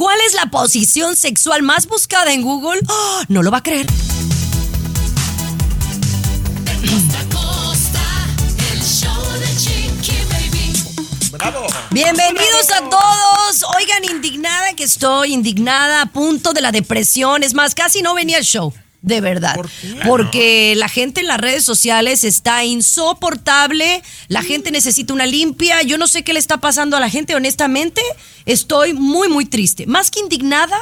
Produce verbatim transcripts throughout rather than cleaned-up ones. ¿Cuál es la posición sexual más buscada en Google? ¡Oh, no lo va a creer! Bienvenidos a todos. Oigan, indignada que estoy, indignada, a punto de la depresión. Es más, casi no venía al show, de verdad. ¿Por qué? Porque la gente en las redes sociales está insoportable. La gente necesita una limpia. Yo no sé qué le está pasando a la gente, honestamente. Estoy muy, muy triste. Más que indignada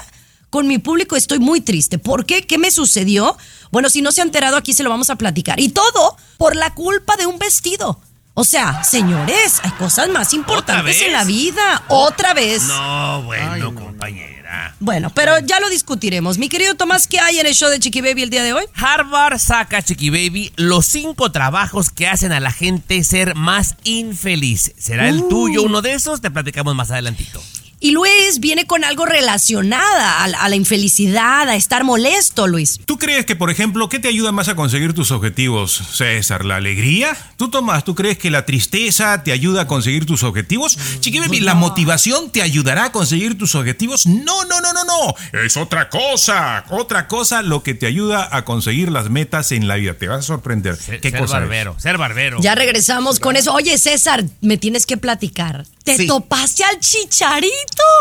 con mi público, estoy muy triste. ¿Por qué? ¿Qué me sucedió? Bueno, si no se ha enterado, aquí se lo vamos a platicar. Y todo por la culpa de un vestido. O sea, señores, hay cosas más importantes en la vida. Otra vez. No, bueno, Ay, no, compañera. Bueno, pero ya lo discutiremos. Mi querido Tomás, ¿qué hay en el show de Chiquibaby el día de hoy? Harvard saca, Chiquibaby, los cinco trabajos que hacen a la gente ser más infeliz. ¿Será el uh. tuyo uno de esos? Te platicamos más adelantito. Y Luis viene con algo relacionada a la, a la infelicidad, a estar molesto, Luis. ¿Tú crees que, por ejemplo, qué te ayuda más a conseguir tus objetivos, César? ¿La alegría? ¿Tú, Tomás, tú crees que la tristeza te ayuda a conseguir tus objetivos? Chiquibaby, ¿la motivación te ayudará a conseguir tus objetivos? No, no, no, no, no. Es otra cosa. Otra cosa lo que te ayuda a conseguir las metas en la vida. Te vas a sorprender. Ser, ¿Qué ser cosa barbero, es? Ser barbero. Ya regresamos con eso. Oye, César, me tienes que platicar. ¿Te sí. topaste al Chicharito?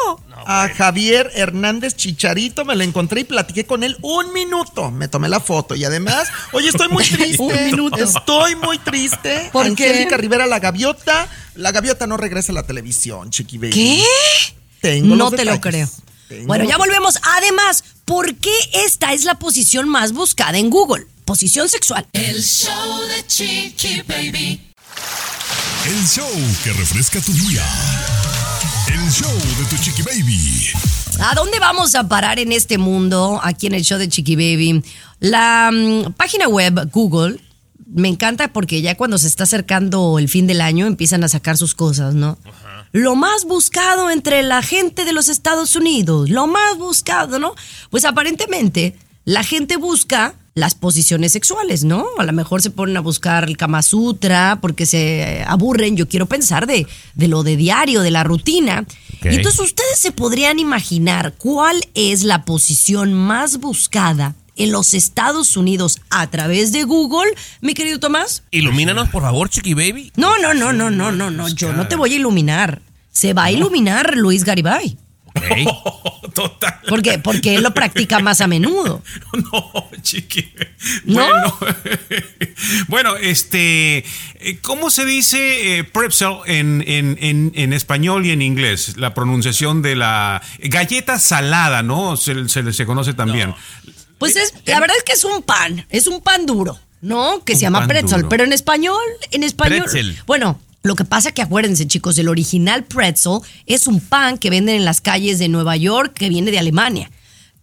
No, bueno. A Javier Hernández Chicharito me lo encontré y platiqué con él un minuto. Me tomé la foto y además, oye, estoy muy triste. Un minuto. Estoy muy triste. ¿Por Angélica qué? Rivera, la gaviota. La gaviota no regresa a la televisión, Chiquibaby. ¿Qué? Tengo no te lo creo. Tengo bueno, ya volvemos. Además, ¿por qué esta es la posición más buscada en Google? Posición sexual. El show de Chiquibaby. El show que refresca tu día. El show de tu Chiquibaby. ¿A dónde vamos a parar en este mundo? Aquí en el show de Chiquibaby. La um, página web Google, me encanta porque ya cuando se está acercando el fin del año empiezan a sacar sus cosas, ¿no? Ajá. Lo más buscado entre la gente de los Estados Unidos. Lo más buscado, ¿no? Pues aparentemente la gente busca las posiciones sexuales, ¿no? A lo mejor se ponen a buscar el Kama Sutra porque se aburren, yo quiero pensar, de, de lo de diario, de la rutina. Okay. Y entonces ustedes se podrían imaginar cuál es la posición más buscada en los Estados Unidos a través de Google, mi querido Tomás. Ilumínanos, por favor, Chiquibaby. No, no, no, no, no, no, no, yo no te voy a iluminar. Se va a iluminar Luis Garibay. Okay. Oh, total. ¿Por qué? Porque él lo practica más a menudo. No, Chiqui. ¿No? Bueno, bueno, este, ¿cómo se dice eh, pretzel en, en, en, en español y en inglés? La pronunciación de la galleta salada, ¿no? Se, se, se conoce también. No. Pues es, la verdad es que es un pan, es un pan duro, ¿no? Que un se llama pretzel, duro. Pero en español, en español, pretzel. Bueno. Lo que pasa que acuérdense, chicos, el original pretzel es un pan que venden en las calles de Nueva York que viene de Alemania,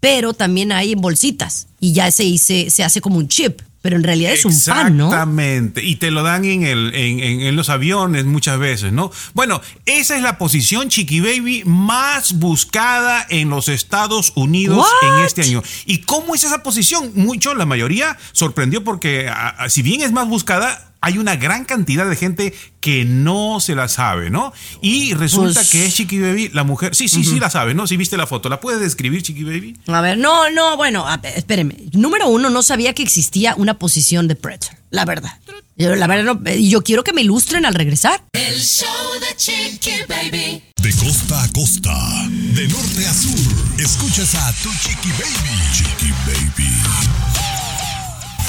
pero también hay en bolsitas y ya se, hice, se hace como un chip, pero en realidad es un pan, ¿no? Exactamente, y te lo dan en, el, en, en, en los aviones muchas veces, ¿no? Bueno, esa es la posición, Chiquibaby, más buscada en los Estados Unidos ¿What? En este año. ¿Y cómo es esa posición? Mucho, la mayoría sorprendió porque a, a, si bien es más buscada, hay una gran cantidad de gente que no se la sabe, ¿no? Y resulta pues, que es Chiquibaby, la mujer... Sí, sí, uh-huh. sí la sabe, ¿no? Si viste la foto, ¿la puedes describir, Chiquibaby? A ver, no, no, bueno, ver, espérenme. Número uno, no sabía que existía una posición de pretzel, la verdad. Yo, la verdad, no, yo quiero que me ilustren al regresar. El show de Chiquibaby. De costa a costa, de norte a sur, escuchas a tu Chiquibaby. Chiquibaby.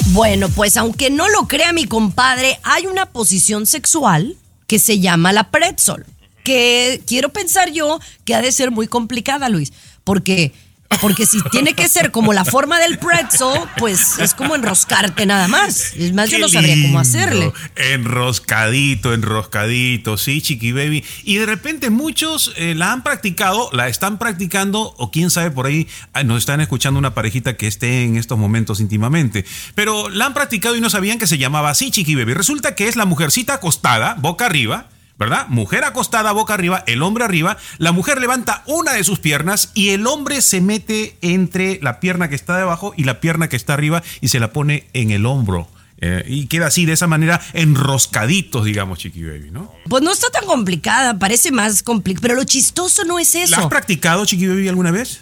Bueno, pues aunque no lo crea mi compadre, hay una posición sexual que se llama la pretzel, que quiero pensar yo que ha de ser muy complicada, Luis, porque Porque si tiene que ser como la forma del pretzel, pues es como enroscarte nada más. Es más, qué yo no sabría lindo cómo hacerle. Enroscadito, enroscadito, sí, Chiquibaby. Y de repente muchos eh, la han practicado, la están practicando, o quién sabe, por ahí nos están escuchando una parejita que esté en estos momentos íntimamente. Pero la han practicado y no sabían que se llamaba así, Chiquibaby. Resulta que es la mujercita acostada, boca arriba, ¿verdad? Mujer acostada, boca arriba, el hombre arriba. La mujer levanta una de sus piernas y el hombre se mete entre la pierna que está debajo y la pierna que está arriba y se la pone en el hombro. Eh, y queda así, de esa manera, enroscaditos, digamos, Chiquibaby, ¿no? Pues no está tan complicada, parece más complicada. Pero lo chistoso no es eso. ¿La has practicado, Chiquibaby, alguna vez?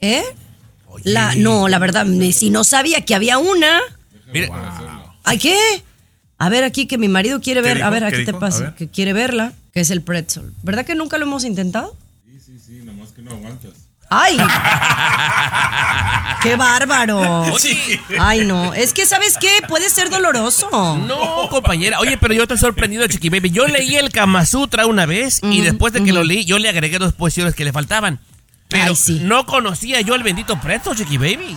¿Eh? Oye. La, no, la verdad, si no sabía que había una. Mira. Wow. ¿Ay qué? A ver aquí, que mi marido quiere ver, dijo, a ver, aquí te pasa, que quiere verla, que es el pretzel. ¿Verdad que nunca lo hemos intentado? Sí, sí, sí, nomás que no aguantas. ¡Ay! ¡Qué bárbaro! Oye. ¡Ay, no! Es que, ¿sabes qué? Puede ser doloroso. No, compañera. Oye, pero yo te he sorprendido, Chiquibaby. Yo leí el Kama Sutra una vez mm, y después de que mm. lo leí, yo le agregué dos posiciones que le faltaban. Pero ay, sí. no conocía yo el bendito pretzel, Chiquibaby.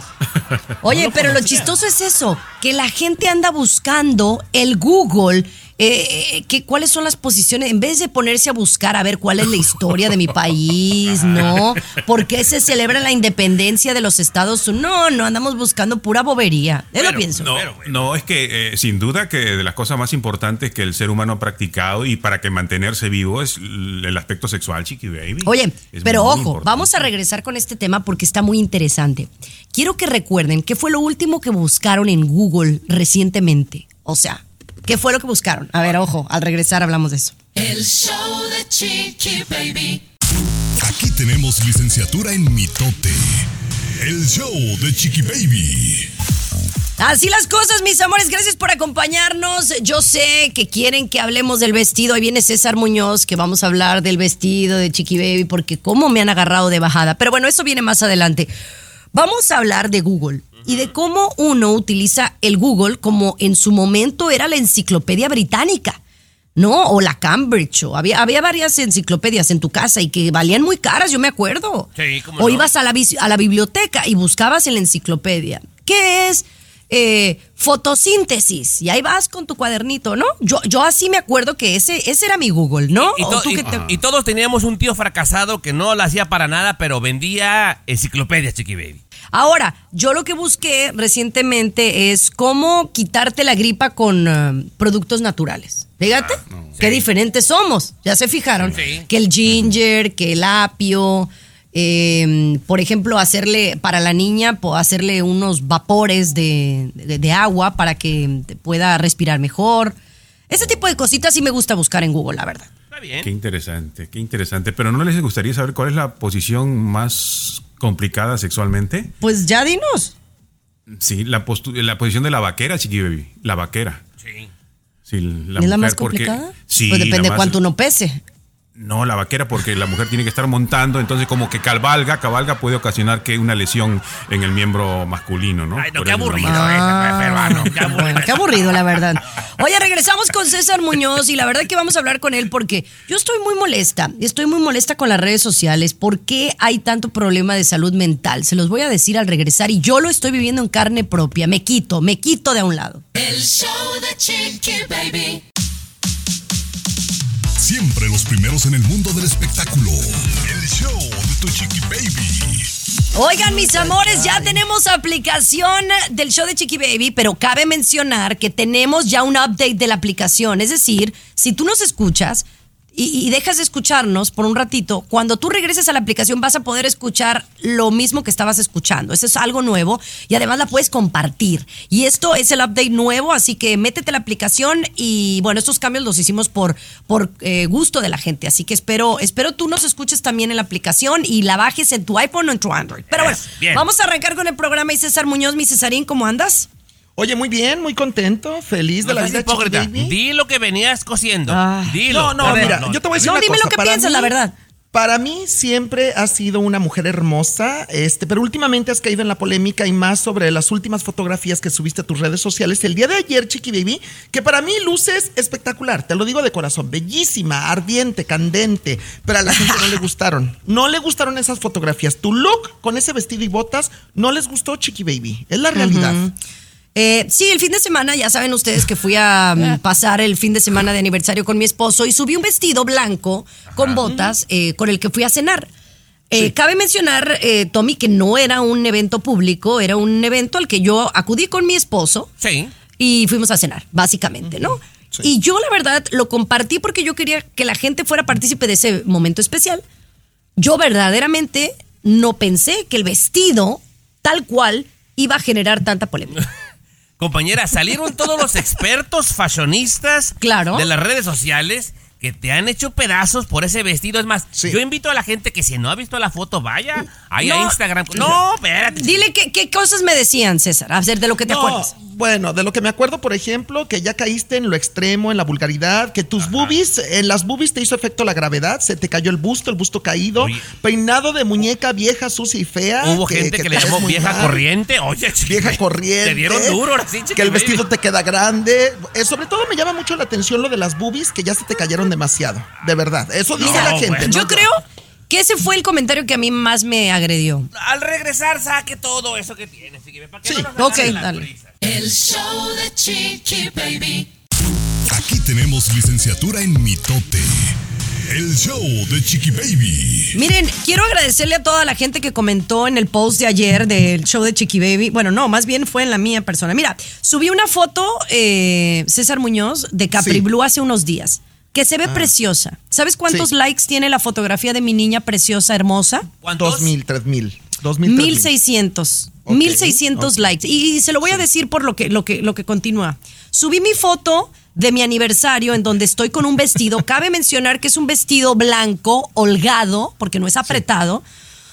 Oye, no lo pero conocía. Lo chistoso es eso, que la gente anda buscando el Google, eh, que, cuáles son las posiciones, en vez de ponerse a buscar a ver cuál es la historia de mi país, ¿no? ¿Por qué se celebra la independencia de los Estados Unidos? No, no, andamos buscando pura bobería. Yo lo pienso. No, pero, bueno. no es que eh, sin duda que de las cosas más importantes que el ser humano ha practicado y para que mantenerse vivo es el aspecto sexual, Chiquibaby. Oye, es pero muy, ojo, muy vamos a regresar con este tema porque está muy interesante. Quiero que recuerden qué fue lo último que buscaron en Google recientemente. O sea, ¿qué fue lo que buscaron? A ver, ojo, al regresar hablamos de eso. El show de Chiquibaby. Aquí tenemos licenciatura en mitote. El show de Chiquibaby. Así las cosas, mis amores, gracias por acompañarnos. Yo sé que quieren que hablemos del vestido. Ahí viene César Muñoz, que vamos a hablar del vestido de Chiquibaby, porque cómo me han agarrado de bajada. Pero bueno, eso viene más adelante. Vamos a hablar de Google y de cómo uno utiliza el Google como en su momento era la enciclopedia británica, ¿no? O la Cambridge, o había, había varias enciclopedias en tu casa y que valían muy caras, yo me acuerdo. Sí, ¿cómo no? O ibas a la, a la biblioteca y buscabas en la enciclopedia. ¿Qué es? Eh, fotosíntesis, y ahí vas con tu cuadernito, ¿no? Yo, yo así me acuerdo que ese, ese era mi Google, ¿no? Y, y, to- y, te- y todos teníamos un tío fracasado que no lo hacía para nada, pero vendía enciclopedias, Chiquibaby. Ahora, yo lo que busqué recientemente es cómo quitarte la gripa con uh, productos naturales. Fíjate, ah, no. qué sí. diferentes somos, ya se fijaron, sí. que el ginger, que el apio... Eh, por ejemplo, hacerle para la niña, hacerle unos vapores de, de, de agua para que pueda respirar mejor. Ese tipo de cositas sí me gusta buscar en Google, la verdad. Está bien. Qué interesante, qué interesante. Pero ¿no les gustaría saber cuál es la posición más complicada sexualmente? Pues ya dinos. Sí, la, postu- la posición de la vaquera, Chiquibaby. La vaquera. Sí. Sí, la ¿es mujer, la más complicada? Porque, sí, pues depende de cuánto uno pese. No, la vaquera, porque la mujer tiene que estar montando, entonces como que cabalga, cabalga puede ocasionar que una lesión en el miembro masculino, ¿no? Ay, no, qué aburrido, ah, ese, peruano, qué aburrido. Bueno, qué aburrido, la verdad. Oye, regresamos con César Muñoz y la verdad que vamos a hablar con él porque yo estoy muy molesta, estoy muy molesta con las redes sociales. ¿Por qué hay tanto problema de salud mental? Se los voy a decir al regresar y yo lo estoy viviendo en carne propia. Me quito, me quito de un lado. El show de Chiquibaby. Siempre los primeros en el mundo del espectáculo. El show de tu Chiquibaby. Oigan, mis amores, ya tenemos aplicación del show de Chiquibaby, pero cabe mencionar que tenemos ya un update de la aplicación. Es decir, si tú nos escuchas y, y dejas de escucharnos por un ratito, cuando tú regreses a la aplicación vas a poder escuchar lo mismo que estabas escuchando. Eso es algo nuevo y además la puedes compartir. Y esto es el update nuevo, así que métete a la aplicación y bueno, estos cambios los hicimos por, por eh, gusto de la gente. Así que espero, espero tú nos escuches también en la aplicación y la bajes en tu iPhone o en tu Android. Pero bueno, bien. Vamos a arrancar con el programa. Y César Muñoz, mi Cesarín, ¿cómo andas? Oye, muy bien, muy contento, feliz no de la vida, hipócrita. Di lo que venías cosiendo. Ah. Dilo. No, no, mira, no, yo te voy a decir no, una cosa. No, dime lo que piensas, mí, la verdad. Para mí siempre ha sido una mujer hermosa, este, pero últimamente has caído en la polémica y más sobre las últimas fotografías que subiste a tus redes sociales el día de ayer, Chiquibaby, que para mí luces espectacular, te lo digo de corazón, bellísima, ardiente, candente, pero a la gente no le gustaron. No le gustaron esas fotografías. Tu look con ese vestido y botas no les gustó, Chiquibaby, es la realidad. Uh-huh. Eh, sí, el fin de semana, ya saben ustedes que fui a um, pasar el fin de semana de aniversario con mi esposo y subí un vestido blanco con botas eh, con el que fui a cenar. Eh, sí. Cabe mencionar, eh, Tommy, que no era un evento público, era un evento al que yo acudí con mi esposo, sí, y fuimos a cenar, básicamente, ¿no? Sí. Y yo, la verdad, lo compartí porque yo quería que la gente fuera partícipe de ese momento especial. Yo verdaderamente no pensé que el vestido, tal cual, iba a generar tanta polémica. Compañera, salieron todos los expertos fashionistas, claro, de las redes sociales que te han hecho pedazos por ese vestido. Es más, sí, yo invito a la gente que si no ha visto la foto, vaya ahí no, a Instagram. No, espérate. Dile qué, qué cosas me decían, César, a ver, de lo que te no. acuerdas. Bueno, de lo que me acuerdo, por ejemplo, que ya caíste en lo extremo, en la vulgaridad, que tus, ajá, boobies, en las boobies te hizo efecto la gravedad, se te cayó el busto, el busto caído, oye, peinado de muñeca vieja, sucia y fea. Hubo que, gente que, que le llamó vieja mal, corriente, oye, chique, vieja corriente. Te dieron duro, ahora sí, chique, que el vestido te queda grande. Eh, sobre todo me llama mucho la atención lo de las boobies, que ya se te cayeron demasiado, de verdad. Eso dice no, la gente. Bueno. Yo creo que ese fue el comentario que a mí más me agredió. Al regresar, saque todo eso que tienes. Sí, no, ok, dale. Prisa. El show de Chiquibaby. Aquí tenemos licenciatura en mitote. El show de Chiquibaby. Miren, quiero agradecerle a toda la gente que comentó en el post de ayer del show de Chiquibaby. Bueno, no, más bien fue en la mía persona. Mira, subí una foto, eh, César Muñoz, de Capri, sí, Blue hace unos días. Que se ve ah. preciosa. ¿Sabes cuántos sí. likes tiene la fotografía de mi niña preciosa, hermosa? ¿Cuántos? Dos mil, tres mil. Dos mil, mil seiscientos. Mil seiscientos likes. Y, y se lo voy a decir por lo que, lo que, lo que continúa. Subí mi foto de mi aniversario en donde estoy con un vestido. Cabe mencionar que es un vestido blanco, holgado, porque no es apretado.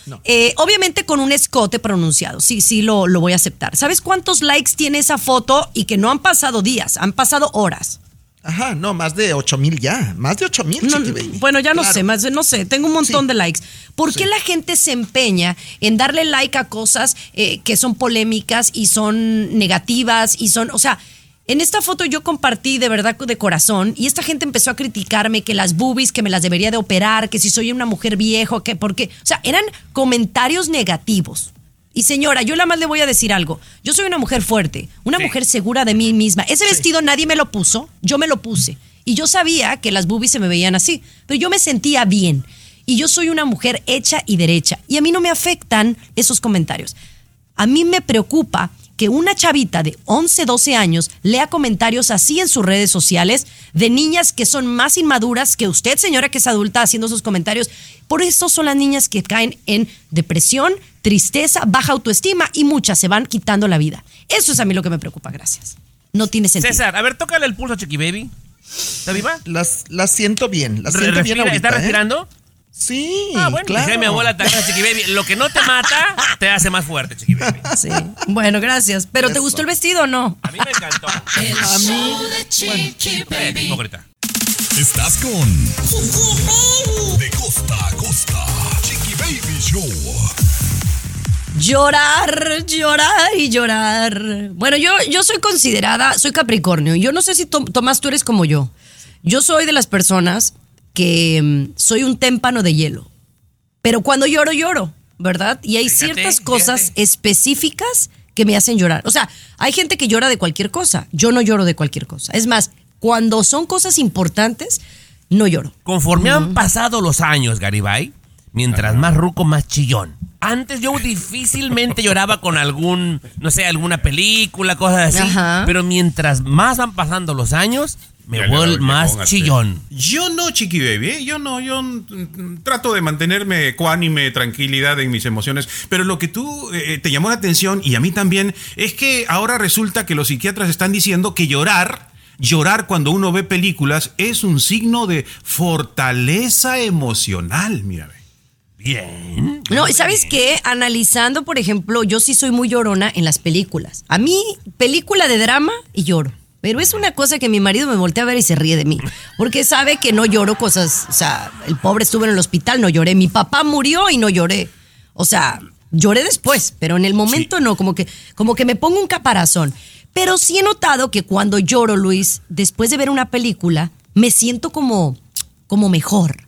Sí. No. Eh, obviamente con un escote pronunciado. Sí, sí, lo, lo voy a aceptar. ¿Sabes cuántos likes tiene esa foto? Y que no han pasado días, han pasado horas. Ajá, no, más de ocho mil ya. Más de ocho mil, no, bueno, ya claro. no sé, más de, no sé, tengo un montón sí. de likes. ¿Por qué sí. la gente se empeña en darle like a cosas eh, que son polémicas y son negativas y son, o sea, en esta foto yo compartí de verdad de corazón y esta gente empezó a criticarme que las boobies, que me las debería de operar, que si soy una mujer vieja, que porque, o sea, eran comentarios negativos. Y señora, yo nada más le voy a decir algo. Yo soy una mujer fuerte, una sí. mujer segura de mí misma. Ese sí. vestido nadie me lo puso, yo me lo puse. Y yo sabía que las boobies se me veían así, pero yo me sentía bien. Y yo soy una mujer hecha y derecha. Y a mí no me afectan esos comentarios. A mí me preocupa que una chavita de once, doce años lea comentarios así en sus redes sociales de niñas que son más inmaduras que usted, señora, que es adulta, haciendo sus comentarios. Por eso son las niñas que caen en depresión, tristeza, baja autoestima y muchas se van quitando la vida. Eso es a mí lo que me preocupa, gracias. No tiene sentido. César, a ver, tócale el pulso a Chiquibaby. ¿Está viva? Las, las siento bien, las siento bien ahorita. ¿Está respirando? ¿Eh? Sí, ah, bueno, claro. Dije a mi abuela también a Chiquibaby. Lo que no te mata, te hace más fuerte, Chiquibaby. Sí, bueno, gracias. ¿Pero eso. Te gustó el vestido o no? A mí me encantó. El a mí, Chiquibaby. Bueno. Estás con Chiquibaby. De costa a costa, Chiquibaby Show. Llorar, llorar y llorar. Bueno, yo, yo soy considerada, soy Capricornio. Yo no sé si Tom, Tomás, tú eres como yo. Yo soy de las personas que soy un témpano de hielo. Pero cuando lloro, lloro, ¿verdad? Y hay fíjate, ciertas cosas fíjate. específicas que me hacen llorar. O sea, hay gente que llora de cualquier cosa. Yo no lloro de cualquier cosa. Es más, cuando son cosas importantes, no lloro. Conforme uh-huh. han pasado los años, Garibay, mientras más ruco, más chillón. Antes yo difícilmente lloraba con algún, no sé, alguna película, cosas así. Ajá. Pero mientras más van pasando los años, me vuelvo más póngate. chillón. Yo no, Chiquibaby, ¿eh? yo no, yo trato de mantenerme ecuánime, tranquilidad en mis emociones. Pero lo que tú eh, te llamó la atención, y a mí también, es que ahora resulta que los psiquiatras están diciendo que llorar... Llorar cuando uno ve películas es un signo de fortaleza emocional, mira. Bien. No, ¿sabes qué? Analizando, por ejemplo, yo sí soy muy llorona en las películas. A mí, película de drama y lloro. Pero es una cosa que mi marido me voltea a ver y se ríe de mí, porque sabe que no lloro cosas. O sea, el pobre estuvo en el hospital, no lloré. Mi papá murió y no lloré. O sea, lloré después, pero en el momento sí. no, como que, como que me pongo un caparazón. Pero sí he notado que cuando lloro, Luis, después de ver una película, me siento como, como mejor.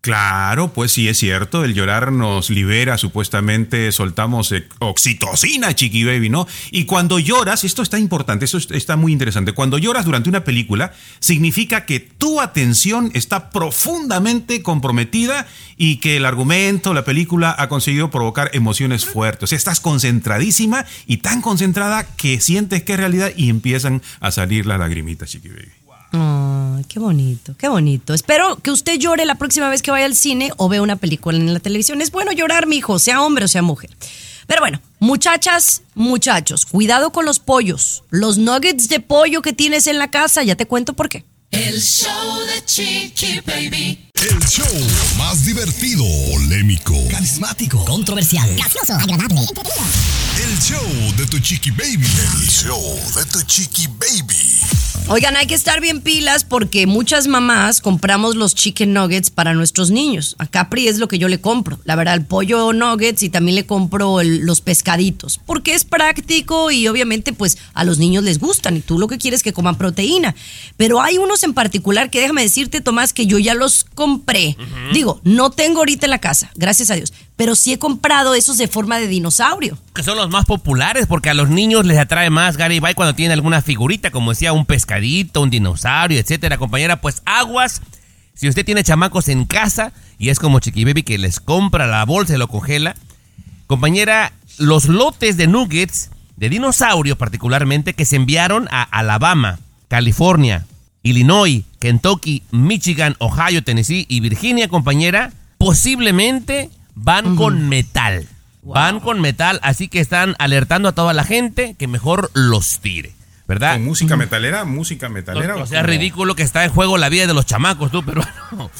Claro, pues sí es cierto, el llorar nos libera, supuestamente soltamos oxitocina, Chiquibaby, ¿no? Y cuando lloras, esto está importante, esto está muy interesante, cuando lloras durante una película, significa que tu atención está profundamente comprometida y que el argumento, la película ha conseguido provocar emociones fuertes. O sea, estás concentradísima y tan concentrada que sientes que es realidad y empiezan a salir las lagrimitas, Chiquibaby. Oh, qué bonito, qué bonito. Espero que usted llore la próxima vez que vaya al cine o vea una película en la televisión. Es bueno llorar, mijo, sea hombre o sea mujer. Pero bueno, muchachas, muchachos, cuidado con los pollos, los nuggets de pollo que tienes en la casa. Ya te cuento por qué. El show de Chiquibaby. El show más divertido, polémico, carismático, controversial, gracioso, agradable, entretenido. El show de tu Chiquibaby. El show de tu Chiquibaby. Oigan, hay que estar bien pilas porque muchas mamás compramos los chicken nuggets para nuestros niños. A Capri es lo que yo le compro. La verdad, el pollo nuggets y también le compro el, los pescaditos. Porque es práctico y obviamente pues a los niños les gustan y tú lo que quieres es que coman proteína. Pero hay unos en particular que déjame decirte, Tomás, que yo ya los compré. Uh-huh. Digo, no tengo ahorita en la casa, gracias a Dios. Pero sí he comprado esos de forma de dinosaurio. Que son los más populares porque a los niños les atrae más, Gary Bay, cuando tienen alguna figurita, como decía, un pescadito, un dinosaurio, etcétera. Compañera, pues aguas. Si usted tiene chamacos en casa y es como Chiquibaby que les compra la bolsa y lo congela. Compañera, los lotes de nuggets de dinosaurio particularmente que se enviaron a Alabama, California, Illinois, Kentucky, Michigan, Ohio, Tennessee y Virginia, compañera, posiblemente... Van uh-huh. con metal, wow. van con metal, así que están alertando a toda la gente que mejor los tire, ¿verdad? Con música uh-huh. metalera, música metalera. O, o sea, es ridículo que está en juego la vida de los chamacos, tú, pero no.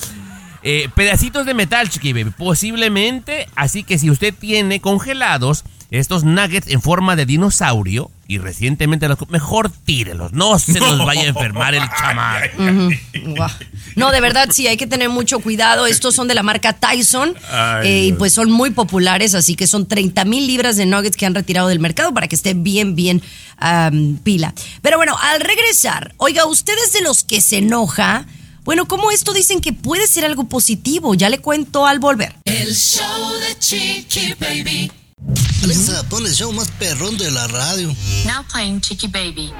Eh, pedacitos de metal, Chiquibaby, posiblemente, así que si usted tiene congelados estos nuggets en forma de dinosaurio y recientemente los... Mejor tírelos, no se los no. vaya a enfermar el chamán. Uh-huh. Wow. No, de verdad, sí, hay que tener mucho cuidado. Estos son de la marca Tyson Ay, eh, y pues son muy populares, así que son treinta mil libras de nuggets que han retirado del mercado para que esté bien, bien um, pila. Pero bueno, al regresar, oiga, ustedes de los que se enoja, bueno, ¿cómo esto dicen que puede ser algo positivo? Ya le cuento al volver. El show de Chiquibaby. Alexa, pon el show más perrón de la radio. Now playing Chiquibaby.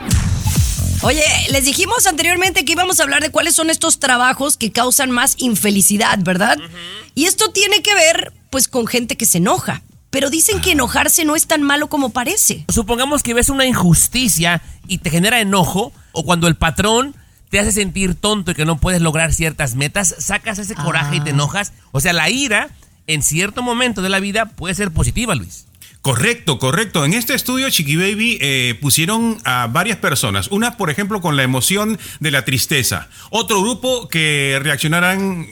Oye, les dijimos anteriormente que íbamos a hablar de cuáles son estos trabajos que causan más infelicidad, ¿verdad? Uh-huh. Y esto tiene que ver, pues, con gente que se enoja. Pero dicen que enojarse no es tan malo como parece. Supongamos que ves una injusticia y te genera enojo, o cuando el patrón te hace sentir tonto y que no puedes lograr ciertas metas, sacas ese coraje ah. y te enojas. O sea, la ira... en cierto momento de la vida puede ser positiva, Luis. Correcto, correcto. En este estudio, Chiquibaby, eh, pusieron a varias personas. Una, por ejemplo, con la emoción de la tristeza. Otro grupo que reaccionaran...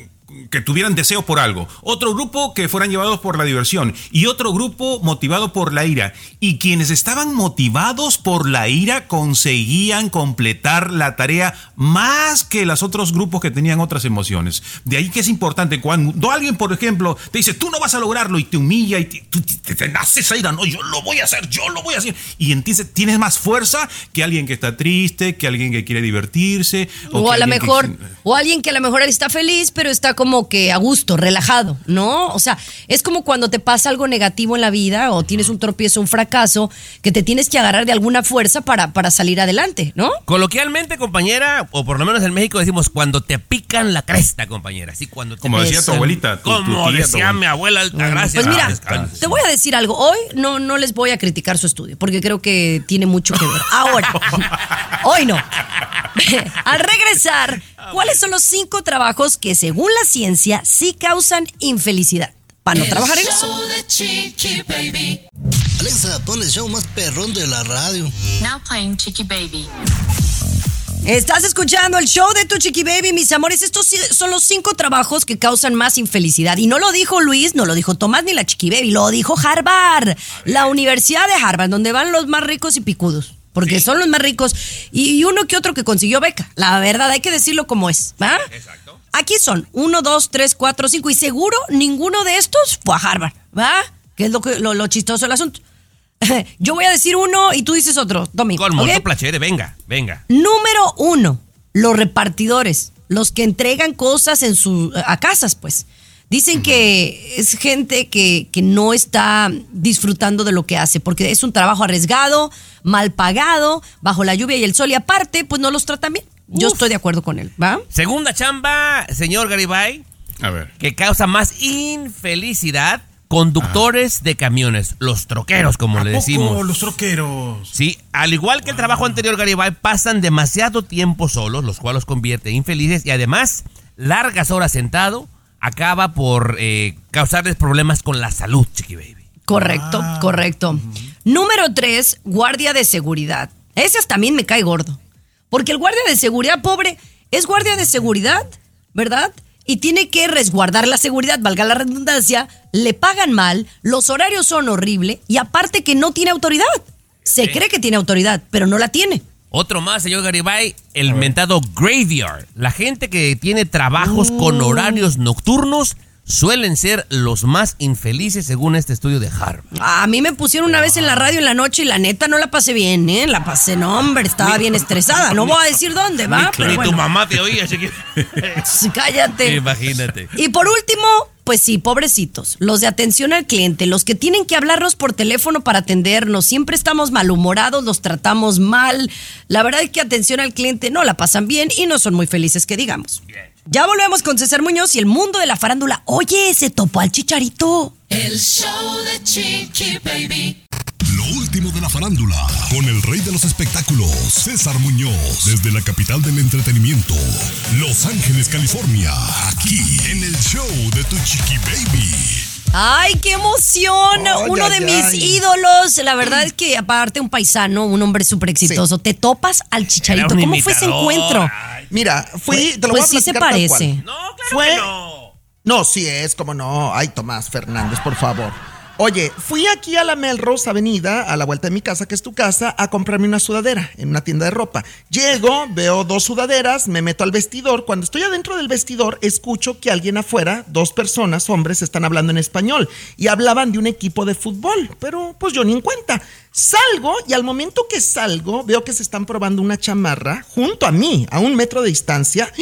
que tuvieran deseos por algo, otro grupo que fueran llevados por la diversión y otro grupo motivado por la ira. Y quienes estaban motivados por la ira conseguían completar la tarea más que los otros grupos que tenían otras emociones. De ahí que es importante cuando alguien, por ejemplo, te dice tú no vas a lograrlo y te humilla y te, te, te nace esa ira, no, yo lo voy a hacer, yo lo voy a hacer. Y entonces tienes más fuerza que alguien que está triste, que alguien que quiere divertirse. O, o a lo mejor, que... o alguien que a lo mejor está feliz pero está como como que a gusto, relajado, ¿no? O sea, es como cuando te pasa algo negativo en la vida o tienes un tropiezo, un fracaso, que te tienes que agarrar de alguna fuerza para, para salir adelante, ¿no? Coloquialmente, compañera, o por lo menos en México decimos cuando te pican la cresta, compañera. Así cuando te como decía esa, tu abuelita. Tu, como tu tía, decía tu... mi abuela, Altagracia. Bueno, pues mira, descanse. Te voy a decir algo. Hoy no, no les voy a criticar su estudio porque creo que tiene mucho que ver. Ahora, hoy no. Al regresar, ¿cuáles son los cinco trabajos que según las ciencia sí causan infelicidad? Para no el trabajar en eso. Alexa, pon el show más perrón de la radio. Now playing Chiquibaby. Estás escuchando el show de tu Chiquibaby, mis amores. Estos son los cinco trabajos que causan más infelicidad. Y no lo dijo Luis, no lo dijo Tomás ni la Chiquibaby, lo dijo Harvard, la Universidad de Harvard, donde van los más ricos y picudos. porque sí. son los más ricos y uno que otro que consiguió beca. La verdad, hay que decirlo como es, ¿va? Exacto. Aquí son uno, dos, tres, cuatro, cinco y seguro ninguno de estos fue a Harvard, ¿va? Que es lo, que, lo, lo chistoso del asunto. Yo voy a decir uno y tú dices otro, Tommy. Con ¿okay? mucho placer, venga, venga. Número uno, los repartidores, los que entregan cosas en su, a casas, pues. Dicen uh-huh. que es gente que, que no está disfrutando de lo que hace, porque es un trabajo arriesgado, mal pagado, bajo la lluvia y el sol, y aparte, pues no los tratan bien. Yo Uf. estoy de acuerdo con él, ¿va? Segunda chamba, señor Garibay, a ver. Que causa más infelicidad. Conductores Ajá. de camiones, los troqueros, como le decimos. ¿A poco los troqueros? Sí, al igual que wow. el trabajo anterior, Garibay, pasan demasiado tiempo solos, los cuales los convierte en infelices y además, largas horas sentado, acaba por eh, causarles problemas con la salud, Chiquibaby. Correcto, ah. correcto. Uh-huh. Número tres, guardia de seguridad. Esas también me cae gordo, porque el guardia de seguridad, pobre, es guardia de seguridad, ¿verdad?, y tiene que resguardar la seguridad, valga la redundancia, le pagan mal, los horarios son horribles y aparte que no tiene autoridad. Se sí. cree que tiene autoridad, pero no la tiene. Otro más, señor Garibay, el mentado graveyard. La gente que tiene trabajos oh. con horarios nocturnos suelen ser los más infelices según este estudio de Harvard. A mí me pusieron una vez en la radio en la noche y la neta no la pasé bien, ¿eh? La pasé, no, hombre, estaba bien estresada. No voy a decir dónde, ¿va? Pero bueno. Ni tu mamá te oía, así que... Cállate. Imagínate. Y por último, pues sí, pobrecitos, los de atención al cliente, los que tienen que hablarnos por teléfono para atendernos, siempre estamos malhumorados, los tratamos mal. La verdad es que atención al cliente no la pasan bien y no son muy felices, que digamos. Bien. Ya volvemos con César Muñoz y el mundo de la farándula. Oye, se topó al Chicharito. El show de Chiquibaby. Lo último de la farándula, con el rey de los espectáculos, César Muñoz, desde la capital del entretenimiento, Los Ángeles, California, aquí en el show de tu Chiquibaby. ¡Ay, qué emoción! Oh, Uno ya, de ya, mis ya. ídolos. La verdad es que, aparte, un paisano, un hombre súper exitoso. Sí. Te topas al Chicharito. ¿Cómo imitador. fue ese encuentro? Ay, mira, fui... Te lo pues voy a sí se parece. No, claro fue, que no. No, sí es, cómo no. Ay, Tomás Fernández, por favor. Oye, fui aquí a la Melrose Avenida, a la vuelta de mi casa, que es tu casa, a comprarme una sudadera en una tienda de ropa. Llego, veo dos sudaderas, me meto al vestidor. Cuando estoy adentro del vestidor, escucho que alguien afuera, dos personas, hombres, están hablando en español. Y hablaban de un equipo de fútbol, pero pues yo ni en cuenta. Salgo y al momento que salgo, veo que se están probando una chamarra junto a mí, a un metro de distancia.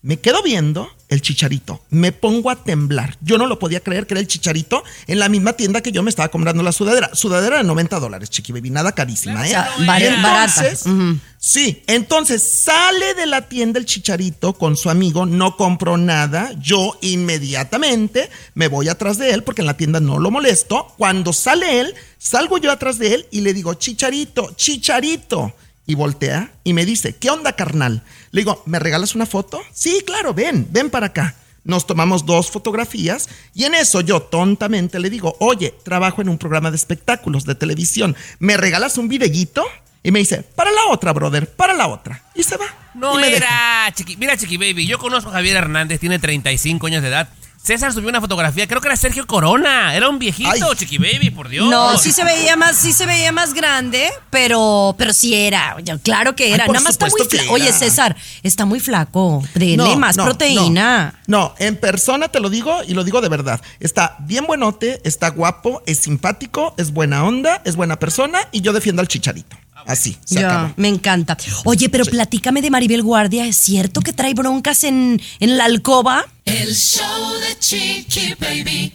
Me quedo viendo el Chicharito, me pongo a temblar. Yo no lo podía creer que era el Chicharito en la misma tienda que yo me estaba comprando la sudadera. Sudadera de noventa dólares, Chiquibaby, nada carísima, ¿eh? O sea, entonces, uh-huh. sí, entonces sale de la tienda el Chicharito con su amigo, no compró nada. Yo inmediatamente me voy atrás de él porque en la tienda no lo molesto. Cuando sale él, salgo yo atrás de él y le digo, Chicharito, Chicharito. Y voltea y me dice, ¿qué onda, carnal? Le digo, ¿me regalas una foto? Sí, claro, ven, ven para acá. Nos tomamos dos fotografías y en eso yo tontamente le digo, oye, trabajo en un programa de espectáculos de televisión, ¿me regalas un videíto? Y me dice, para la otra, brother, para la otra. Y se va. No era, Chiqui, mira, Chiquibaby, yo conozco a Javier Hernández, tiene treinta y cinco años de edad. César subió una fotografía, creo que era Sergio Corona, era un viejito, Chiquibaby, por Dios. No, sí se veía más, sí se veía más grande, pero, pero sí era, claro que era. Ay, nada más está muy flaco. Oye, César, está muy flaco. Denle más proteína. No, no, en persona te lo digo y lo digo de verdad. Está bien buenote, está guapo, es simpático, es buena onda, es buena persona y yo defiendo al Chicharito. Así, se yeah, acabó. Me encanta. Oye, pero sí. platícame de Maribel Guardia. ¿Es cierto que trae broncas en, en la alcoba? El show de Chiquibaby.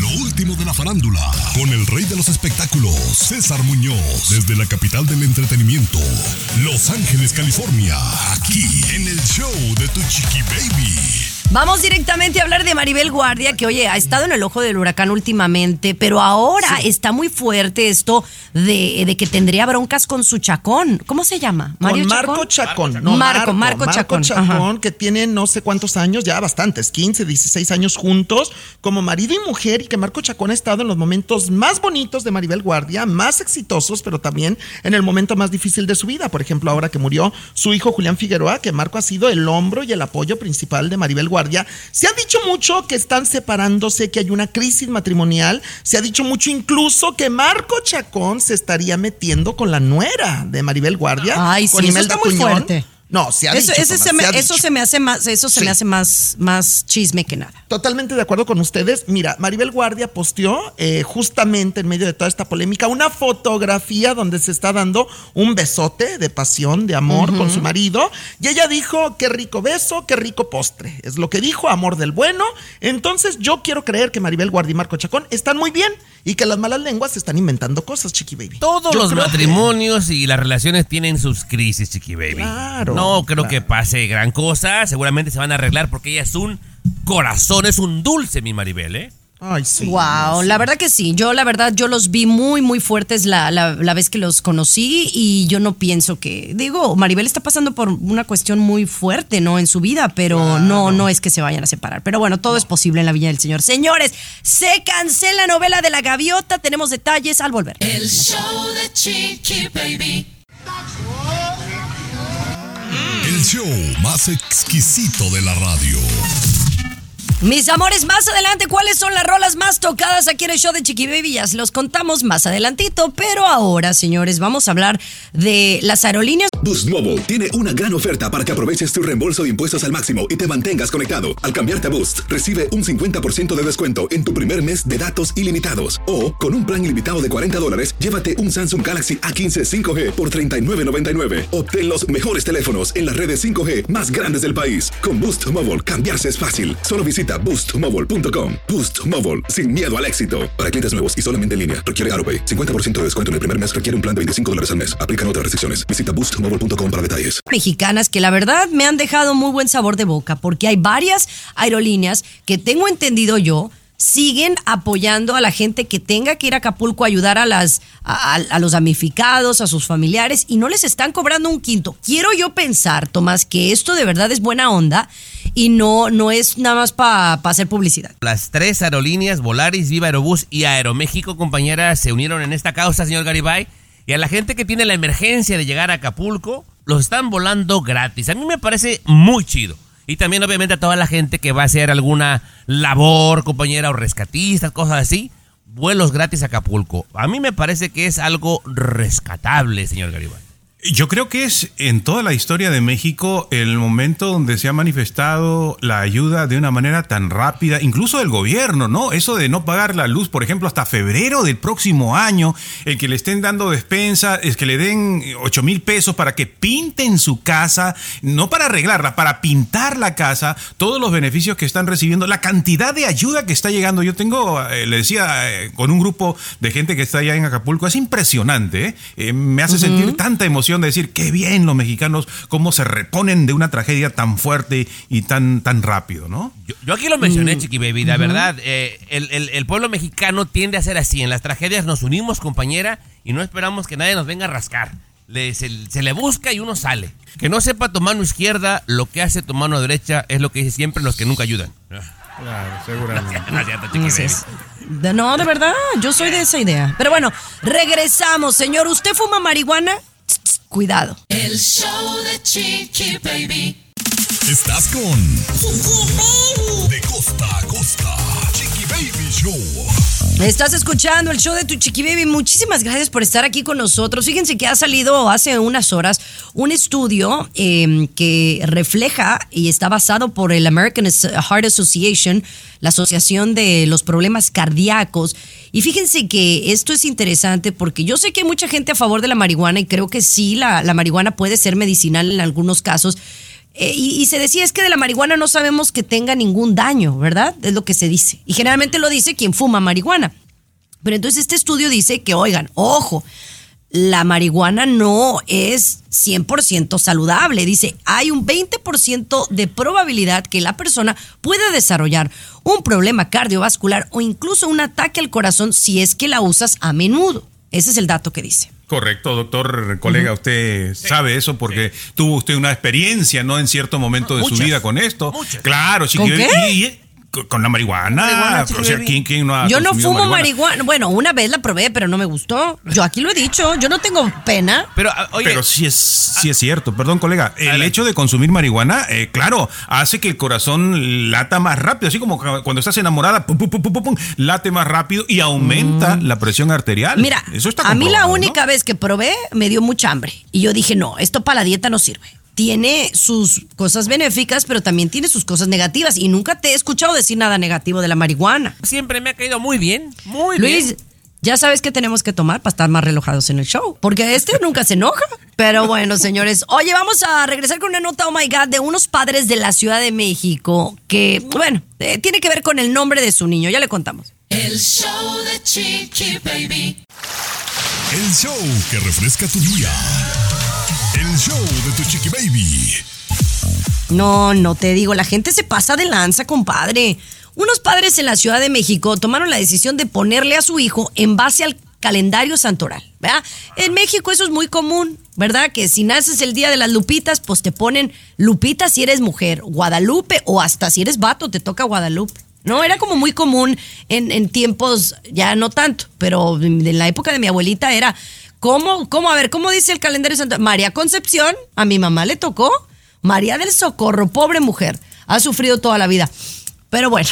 Lo último de la farándula, con el rey de los espectáculos, César Muñoz, desde la capital del entretenimiento, Los Ángeles, California, aquí en el show de tu Chiquibaby. Vamos directamente a hablar de Maribel Guardia, que oye, ha estado en el ojo del huracán últimamente, pero ahora sí. está muy fuerte esto de, de que tendría broncas con su Chacón. ¿Cómo se llama? ¿Mario con Marco Chacón. Chacón. No, Marco, Marco, Marco Chacón. Marco Chacón, que tiene no sé cuántos años, ya bastantes, quince, dieciséis años juntos, como marido y mujer, y que Marco Chacón ha estado en los momentos más bonitos de Maribel Guardia, más exitosos, pero también en el momento más difícil de su vida. Por ejemplo, ahora que murió su hijo Julián Figueroa, que Marco ha sido el hombro y el apoyo principal de Maribel Guardia Guardia, se ha dicho mucho que están separándose, que hay una crisis matrimonial, se ha dicho mucho incluso que Marco Chacón se estaría metiendo con la nuera de Maribel Guardia. Ay, con sí, Imelda eso está Cuñón. Muy fuerte. No, se ha dicho. Eso se me hace más, eso se sí. me hace más, más chisme que nada. Totalmente de acuerdo con ustedes. Mira, Maribel Guardia posteó eh, justamente en medio de toda esta polémica una fotografía donde se está dando un besote de pasión, de amor uh-huh. con su marido. Y ella dijo, qué rico beso, qué rico postre. Es lo que dijo, amor del bueno. Entonces yo quiero creer que Maribel Guardia y Marco Chacón están muy bien y que las malas lenguas se están inventando cosas, Chiquibaby. Todos yo los matrimonios que... y las relaciones tienen sus crisis, Chiquibaby. Claro. No creo claro. que pase gran cosa. Seguramente se van a arreglar porque ella es un corazón, es un dulce, mi Maribel, ¿eh? Ay, sí. Wow, sí. La verdad que sí. Yo, la verdad, yo los vi muy, muy fuertes la, la, la vez que los conocí y yo no pienso que... Digo, Maribel está pasando por una cuestión muy fuerte, ¿no? En su vida, pero claro. no, no es que se vayan a separar. Pero bueno, todo no. es posible en la Viña del Señor. Señores, se cancela la novela de La Gaviota. Tenemos detalles al volver. El show de Chiquibaby. El show más exquisito de la radio. Mis amores, más adelante, ¿cuáles son las rolas más tocadas aquí en el show de Chiquibaby? Ya se los contamos más adelantito, pero ahora, señores, vamos a hablar de las aerolíneas. Boost Mobile tiene una gran oferta para que aproveches tu reembolso de impuestos al máximo y te mantengas conectado. Al cambiarte a Boost, recibe un cincuenta por ciento de descuento en tu primer mes de datos ilimitados. O, con un plan ilimitado de cuarenta dólares, llévate un Samsung Galaxy A quince cinco G por treinta y nueve noventa y nueve. Obtén los mejores teléfonos en las redes cinco G más grandes del país. Con Boost Mobile, cambiarse es fácil. Solo visita boost mobile punto com. Boost Mobile, sin miedo al éxito. Para clientes nuevos y solamente en línea. Requiere AutoPay. cincuenta por ciento de descuento en el primer mes. Requiere un plan de veinticinco dólares al mes. Aplican otras restricciones. Visita boost mobile punto com para detalles. Mexicanas que la verdad me han dejado muy buen sabor de boca, porque hay varias aerolíneas que tengo entendido yo siguen apoyando a la gente que tenga que ir a Acapulco a ayudar a, las, a, a los damnificados, a sus familiares, y no les están cobrando un quinto. Quiero yo pensar, Tomás, que esto de verdad es buena onda y no, no es nada más para pa hacer publicidad. Las tres aerolíneas, Volaris, Viva Aerobús y Aeroméxico, compañeras, se unieron en esta causa, señor Garibay, y a la gente que tiene la emergencia de llegar a Acapulco, los están volando gratis. A mí me parece muy chido. Y también, obviamente, a toda la gente que va a hacer alguna labor, compañera, o rescatistas, cosas así, vuelos gratis a Acapulco. A mí me parece que es algo rescatable, señor Garibay. Yo creo que es, en toda la historia de México, el momento donde se ha manifestado la ayuda de una manera tan rápida, incluso del gobierno, ¿no? Eso de no pagar la luz, por ejemplo, hasta febrero del próximo año, el que le estén dando despensa, es que le den ocho mil pesos para que pinten su casa, no para arreglarla, para pintar la casa, todos los beneficios que están recibiendo, la cantidad de ayuda que está llegando. Yo tengo, eh, le decía, eh, con un grupo de gente que está allá en Acapulco, es impresionante, ¿eh? Eh, me hace uh-huh. sentir tanta emoción de decir, qué bien los mexicanos, cómo se reponen de una tragedia tan fuerte y tan, tan rápido, ¿no? Yo, yo aquí lo mencioné, mm. Chiquibaby, la uh-huh. verdad, eh, el, el, el pueblo mexicano tiende a ser así. En las tragedias nos unimos, compañera, y no esperamos que nadie nos venga a rascar. Le, se, se le busca y uno sale. Que no sepa tu mano izquierda, lo que hace tu mano derecha es lo que dicen siempre los que nunca ayudan. Claro, seguramente. No, no, no, no, de verdad, yo soy de esa idea. Pero bueno, regresamos, señor. ¿Usted fuma marihuana? Cuidado. El show de Chiquibaby. Estás con Chiquibaby. De costa a costa. Chiquibaby Show. Estás escuchando el show de tu Chiquibaby. Muchísimas gracias por estar aquí con nosotros. Fíjense que ha salido hace unas horas un estudio eh, que refleja y está basado por el American Heart Association, la Asociación de los Problemas Cardíacos. Y fíjense que esto es interesante porque yo sé que hay mucha gente a favor de la marihuana y creo que sí, la, la marihuana puede ser medicinal en algunos casos. Eh, y, y se decía, es que de la marihuana no sabemos que tenga ningún daño, ¿verdad? Es lo que se dice. Y generalmente lo dice quien fuma marihuana. Pero entonces este estudio dice que, oigan, ojo, la marihuana no es cien por ciento saludable. Dice, hay un veinte por ciento de probabilidad que la persona pueda desarrollar un problema cardiovascular o incluso un ataque al corazón si es que la usas a menudo. Ese es el dato que dice. Correcto, doctor, colega, usted sí. sabe eso porque sí. tuvo usted una experiencia, ¿no? En cierto momento de muchas, su vida con esto. Muchas. Claro, Chiquibaby. Con la marihuana. La marihuana o sea, ¿quién, quién no ha Yo no fumo marihuana? marihuana. Bueno, una vez la probé, pero no me gustó. Yo aquí lo he dicho, yo no tengo pena. Pero, oye, pero sí es, sí es cierto. Perdón, colega. El dale. hecho de consumir marihuana, eh, claro, hace que el corazón lata más rápido. Así como cuando estás enamorada, pum, pum, pum, pum, pum, pum, late más rápido y aumenta mm. la presión arterial. Mira, eso está a mí la única ¿no? vez que probé me dio mucha hambre. Y yo dije, no, esto para la dieta no sirve. Tiene sus cosas benéficas, pero también tiene sus cosas negativas. Y nunca te he escuchado decir nada negativo de la marihuana. Siempre me ha caído muy bien, muy Luis, bien. Luis, ya sabes qué tenemos que tomar para estar más relajados en el show. Porque este nunca se enoja. Pero bueno, señores. Oye, vamos a regresar con una nota, oh my God, de unos padres de la Ciudad de México que, bueno, eh, tiene que ver con el nombre de su niño. Ya le contamos. El show de Chiquibaby. El show que refresca tu día. El show de tu Chiquibaby. No, no te digo, la gente se pasa de lanza, compadre. Unos padres en la Ciudad de México tomaron la decisión de ponerle a su hijo en base al calendario santoral, ¿verdad? En México eso es muy común, ¿verdad? Que si naces el día de las Lupitas, pues te ponen Lupita si eres mujer, Guadalupe, o hasta si eres vato te toca Guadalupe. No, era como muy común en, en tiempos, ya no tanto, pero en la época de mi abuelita era... ¿Cómo? ¿Cómo? A ver, ¿cómo dice el calendario santo? María Concepción, a mi mamá le tocó. María del Socorro, pobre mujer, ha sufrido toda la vida. Pero bueno,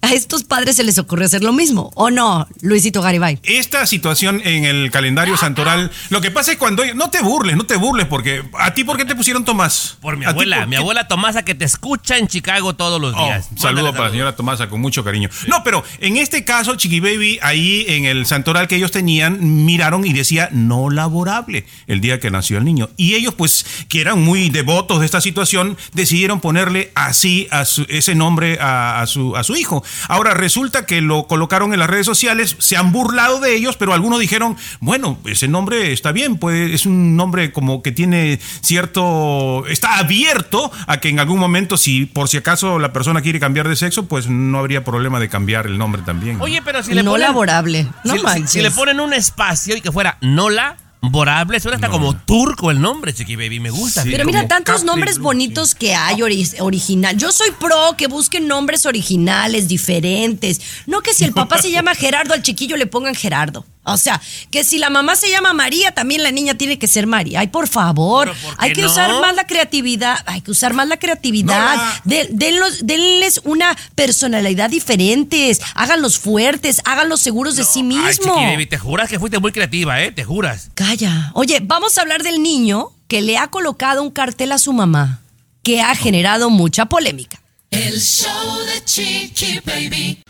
a estos padres se les ocurrió hacer lo mismo, ¿o no, Luisito Garibay? Esta situación en el calendario santoral, lo que pasa es cuando... No te burles, no te burles, porque... ¿A ti por qué te pusieron Tomás? Por mi abuela, por mi abuela Tomasa, que te escucha en Chicago todos los oh, días. Saludo para la señora Tomasa, con mucho cariño. Sí. No, pero en este caso, Chiquibaby, ahí en el santoral que ellos tenían, miraron y decía no laborable el día que nació el niño. Y ellos, pues, que eran muy devotos de esta situación, decidieron ponerle así a su, ese nombre a... A su, a su hijo. Ahora resulta que lo colocaron en las redes sociales, se han burlado de ellos, pero algunos dijeron, bueno, ese nombre está bien, pues es un nombre como que tiene cierto, está abierto a que en algún momento, si por si acaso la persona quiere cambiar de sexo, pues no habría problema de cambiar el nombre también. Oye, pero si le no ponen, laborable, no si, manches. Si le ponen un espacio y que fuera Nola Borable, suena hasta no. como turco el nombre, Chiquibaby, me gusta. Sí, pero mira, tantos Capri, nombres bonitos sí. que hay ori- original. Yo soy pro que busquen nombres originales, diferentes. No que si el papá se llama Gerardo, al chiquillo le pongan Gerardo. O sea, que si la mamá se llama María, también la niña tiene que ser María. Ay, por favor, ¿por hay que no? usar más la creatividad. Hay que usar más la creatividad. No, de, denlos, denles una personalidad diferente. Háganlos fuertes, háganlos seguros no. de sí mismos. Ay, Chiquibaby, te juras que fuiste muy creativa, ¿eh? Te juras. Calla. Oye, vamos a hablar del niño que le ha colocado un cartel a su mamá que ha generado mucha polémica. El show de Chiquibaby.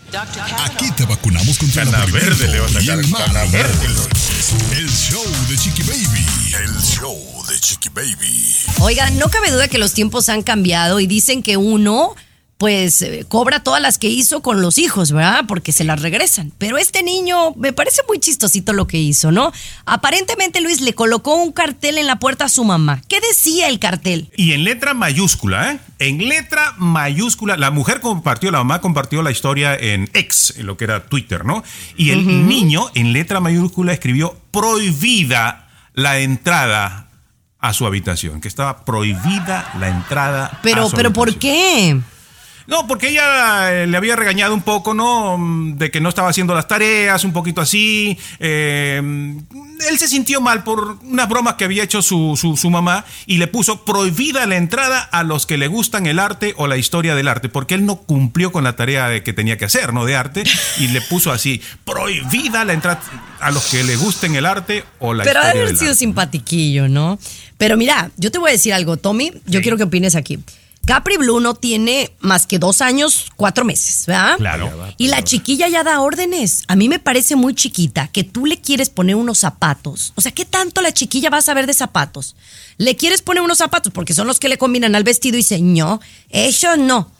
Aquí te vacunamos contra la verde, le vas a sacar el verde. El show de Chiquibaby. El show de Chiquibaby. Oigan, no cabe duda que los tiempos han cambiado y dicen que uno, pues, eh, cobra todas las que hizo con los hijos, ¿verdad? Porque se las regresan. Pero este niño, me parece muy chistosito lo que hizo, ¿no? Aparentemente, Luis, le colocó un cartel en la puerta a su mamá. ¿Qué decía el cartel? Y en letra mayúscula, ¿eh? En letra mayúscula. La mujer compartió, la mamá compartió la historia en X, en lo que era Twitter, ¿no? Y el uh-huh. niño, en letra mayúscula, escribió prohibida la entrada a su habitación. Que estaba prohibida la entrada pero, a su pero habitación. ¿Pero por qué? No, porque ella le había regañado un poco, ¿no? De que no estaba haciendo las tareas, un poquito así. Eh, él se sintió mal por unas bromas que había hecho su, su, su mamá y le puso prohibida la entrada a los que le gustan el arte o la historia del arte, porque él no cumplió con la tarea que tenía que hacer, ¿no? De arte, y le puso así, prohibida la entrada a los que le gusten el arte o la Pero historia del arte. Pero ha de haber sido simpatiquillo, ¿no? Pero mira, yo te voy a decir algo, Tommy, yo sí. quiero que opines aquí. Capri Blue no tiene más que dos años, cuatro meses, ¿verdad? Claro. Y la chiquilla ya da órdenes. A mí me parece muy chiquita que tú le quieres poner unos zapatos. O sea, ¿qué tanto la chiquilla va a saber de zapatos? Le quieres poner unos zapatos porque son los que le combinan al vestido y dice, no, eso no.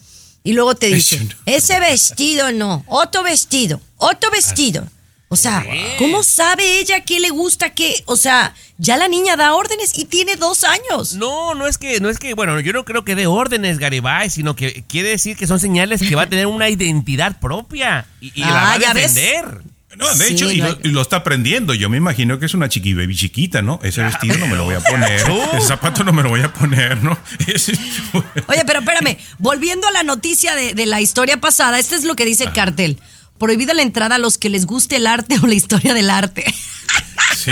Y luego te dice, ese vestido no, otro vestido, otro vestido. O sea, ¿cómo sabe ella qué le gusta, qué? O sea, ya la niña da órdenes y tiene dos años. No, no es que, no es que, bueno, yo no creo que dé órdenes, Garibay, sino que quiere decir que son señales que va a tener una identidad propia y, y ah, la va a defender. ¿Ves? No, de sí, hecho, y no hay... lo, lo está aprendiendo. Yo me imagino que es una Chiquibaby chiquita, ¿no? Ese vestido no me lo voy a poner. Ese zapato no me lo voy a poner, ¿no? Oye, pero espérame. Volviendo a la noticia de, de la historia pasada, esto es lo que dice el cartel. Prohibida la entrada a los que les guste el arte o la historia del arte. Sí.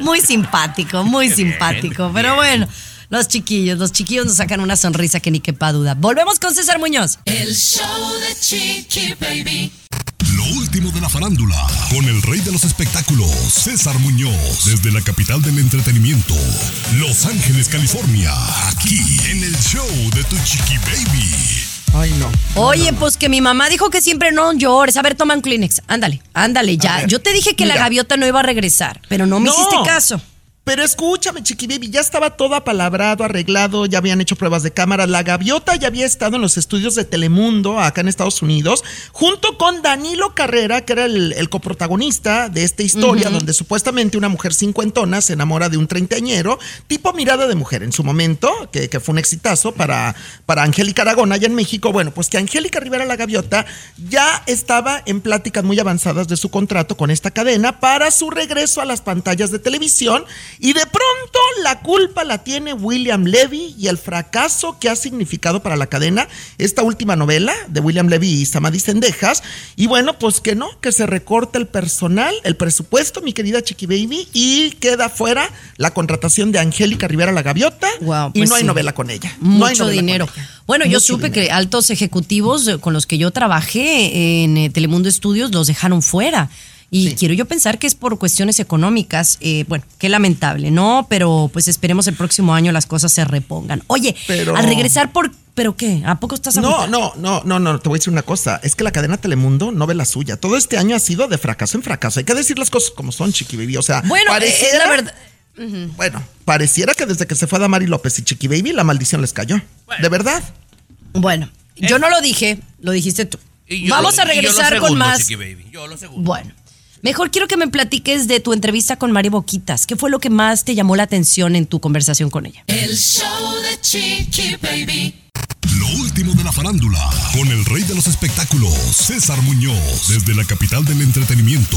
Muy simpático, muy bien, simpático. Pero bien. Bueno, los chiquillos, los chiquillos nos sacan una sonrisa que ni quepa duda. Volvemos con César Muñoz. El show de Chiquibaby. Lo último de la farándula, con el rey de los espectáculos, César Muñoz, desde la capital del entretenimiento, Los Ángeles, California, aquí en el show de tu Chiquibaby. Ay, no. Oye, no, pues no. Que mi mamá dijo que siempre no llores. A ver, toma un Kleenex. Ándale, ándale ya. Yo te dije que mira, la gaviota no iba a regresar, pero no me no. hiciste caso. Pero escúchame, Chiquibaby, ya estaba todo apalabrado, arreglado, ya habían hecho pruebas de cámara. La gaviota ya había estado en los estudios de Telemundo, acá en Estados Unidos, junto con Danilo Carrera, que era el, el coprotagonista de esta historia, uh-huh. donde supuestamente una mujer cincuentona se enamora de un treintañero, tipo Mirada de Mujer en su momento, que, que fue un exitazo para, para Angélica Aragón allá en México. Bueno, pues que Angélica Rivera, la gaviota, ya estaba en pláticas muy avanzadas de su contrato con esta cadena para su regreso a las pantallas de televisión. Y de pronto la culpa la tiene William Levy y el fracaso que ha significado para la cadena esta última novela de William Levy y Samadhi Sendejas. Y bueno, pues que no, que se recorta el personal, el presupuesto, mi querida Chiquibaby, y queda fuera la contratación de Angélica Rivera la gaviota. Wow, pues y no sí. hay novela con ella. Mucho no hay novela dinero. Con ella. Bueno, Mucho yo supe dinero. Que altos ejecutivos con los que yo trabajé en Telemundo Estudios los dejaron fuera. Y sí. quiero yo pensar que es por cuestiones económicas. Eh, bueno, qué lamentable, ¿no? Pero pues esperemos el próximo año las cosas se repongan. Oye, pero... al regresar por... ¿Pero qué? ¿A poco estás apuntando? No, no, no, no, no, te voy a decir una cosa. Es que la cadena Telemundo no ve la suya. Todo este año ha sido de fracaso en fracaso. Hay que decir las cosas como son, Chiquibaby. O sea, bueno, pareciera... eh, la verdad... Uh-huh. Bueno, pareciera que desde que se fue Damari López y Chiquibaby, la maldición les cayó. Bueno. ¿De verdad? Bueno, yo eh. no lo dije, lo dijiste tú. Vamos lo, a regresar segundo, con más. Chiquibaby, yo lo segundo. Bueno. Mejor quiero que me platiques de tu entrevista con Mari Boquitas. ¿Qué fue lo que más te llamó la atención en tu conversación con ella? El show de Chiquibaby. Lo último de la farándula, con el rey de los espectáculos, César Muñoz, desde la capital del entretenimiento,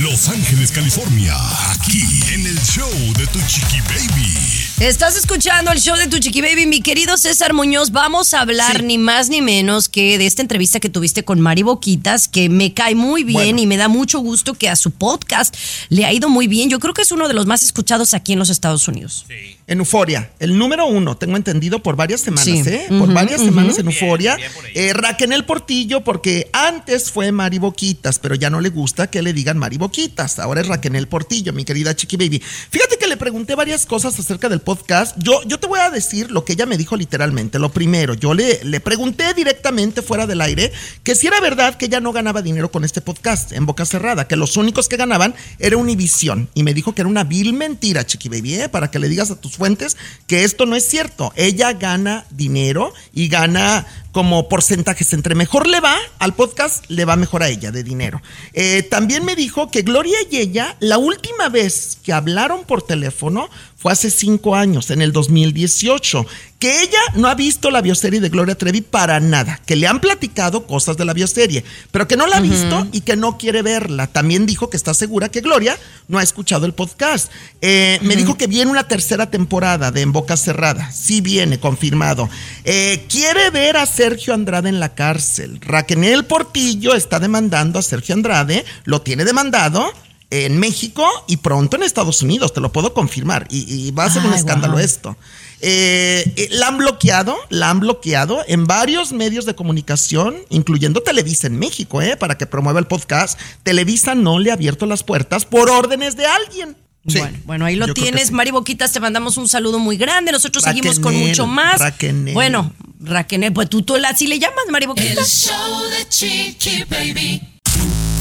Los Ángeles, California, aquí en el show de tu Chiquibaby. Estás escuchando el show de tu Chiquibaby, mi querido César Muñoz. Vamos a hablar sí. ni más ni menos que de esta entrevista que tuviste con Mari Boquitas, que me cae muy bien bueno. y me da mucho gusto que a su podcast le ha ido muy bien. Yo creo que es uno de los más escuchados aquí en los Estados Unidos. Sí. En Euforia, el número uno, tengo entendido, por varias semanas, sí. ¿eh? Uh-huh, por varias uh-huh. semanas en Euforia. Bien, bien eh, Raquel Portillo, porque antes fue Mari Boquitas, pero ya no le gusta que le digan Mari Boquitas. Ahora es Raquel Portillo, mi querida Chiquibaby. Fíjate que le pregunté varias cosas acerca del podcast. Yo, yo te voy a decir lo que ella me dijo literalmente. Lo primero, yo le, le pregunté directamente fuera del aire que si era verdad que ella no ganaba dinero con este podcast en boca cerrada, que los únicos que ganaban era Univisión. Y me dijo que era una vil mentira, Chiquibaby, ¿eh? Para que le digas a tus fuentes que esto no es cierto. Ella gana dinero y gana... como porcentajes, entre mejor le va al podcast, le va mejor a ella de dinero. Eh, también me dijo que Gloria y ella, la última vez que hablaron por teléfono fue hace cinco años, en el dos mil dieciocho, que ella no ha visto la bioserie de Gloria Trevi para nada, que le han platicado cosas de la bioserie, pero que no la ha visto uh-huh. y que no quiere verla. También dijo que está segura que Gloria no ha escuchado el podcast. Eh, uh-huh. Me dijo que viene una tercera temporada de En Boca Cerrada. Sí viene, confirmado. Eh, quiere ver a Sergio Andrade en la cárcel. Raquel Portillo está demandando a Sergio Andrade, lo tiene demandado en México y pronto en Estados Unidos, te lo puedo confirmar, y, y va a ser Ay, un escándalo wow. esto. Eh, eh, la han bloqueado, la han bloqueado en varios medios de comunicación, incluyendo Televisa en México, eh, para que promueva el podcast. Televisa no le ha abierto las puertas por órdenes de alguien. Sí, bueno, bueno, ahí lo tienes, sí. Mari Boquitas, te mandamos un saludo muy grande. Nosotros Raquel, seguimos con mucho más. Raquel. Bueno, Raquel, pues tú, tú así le llamas, Mari Boquitas. El show de Chiquibaby.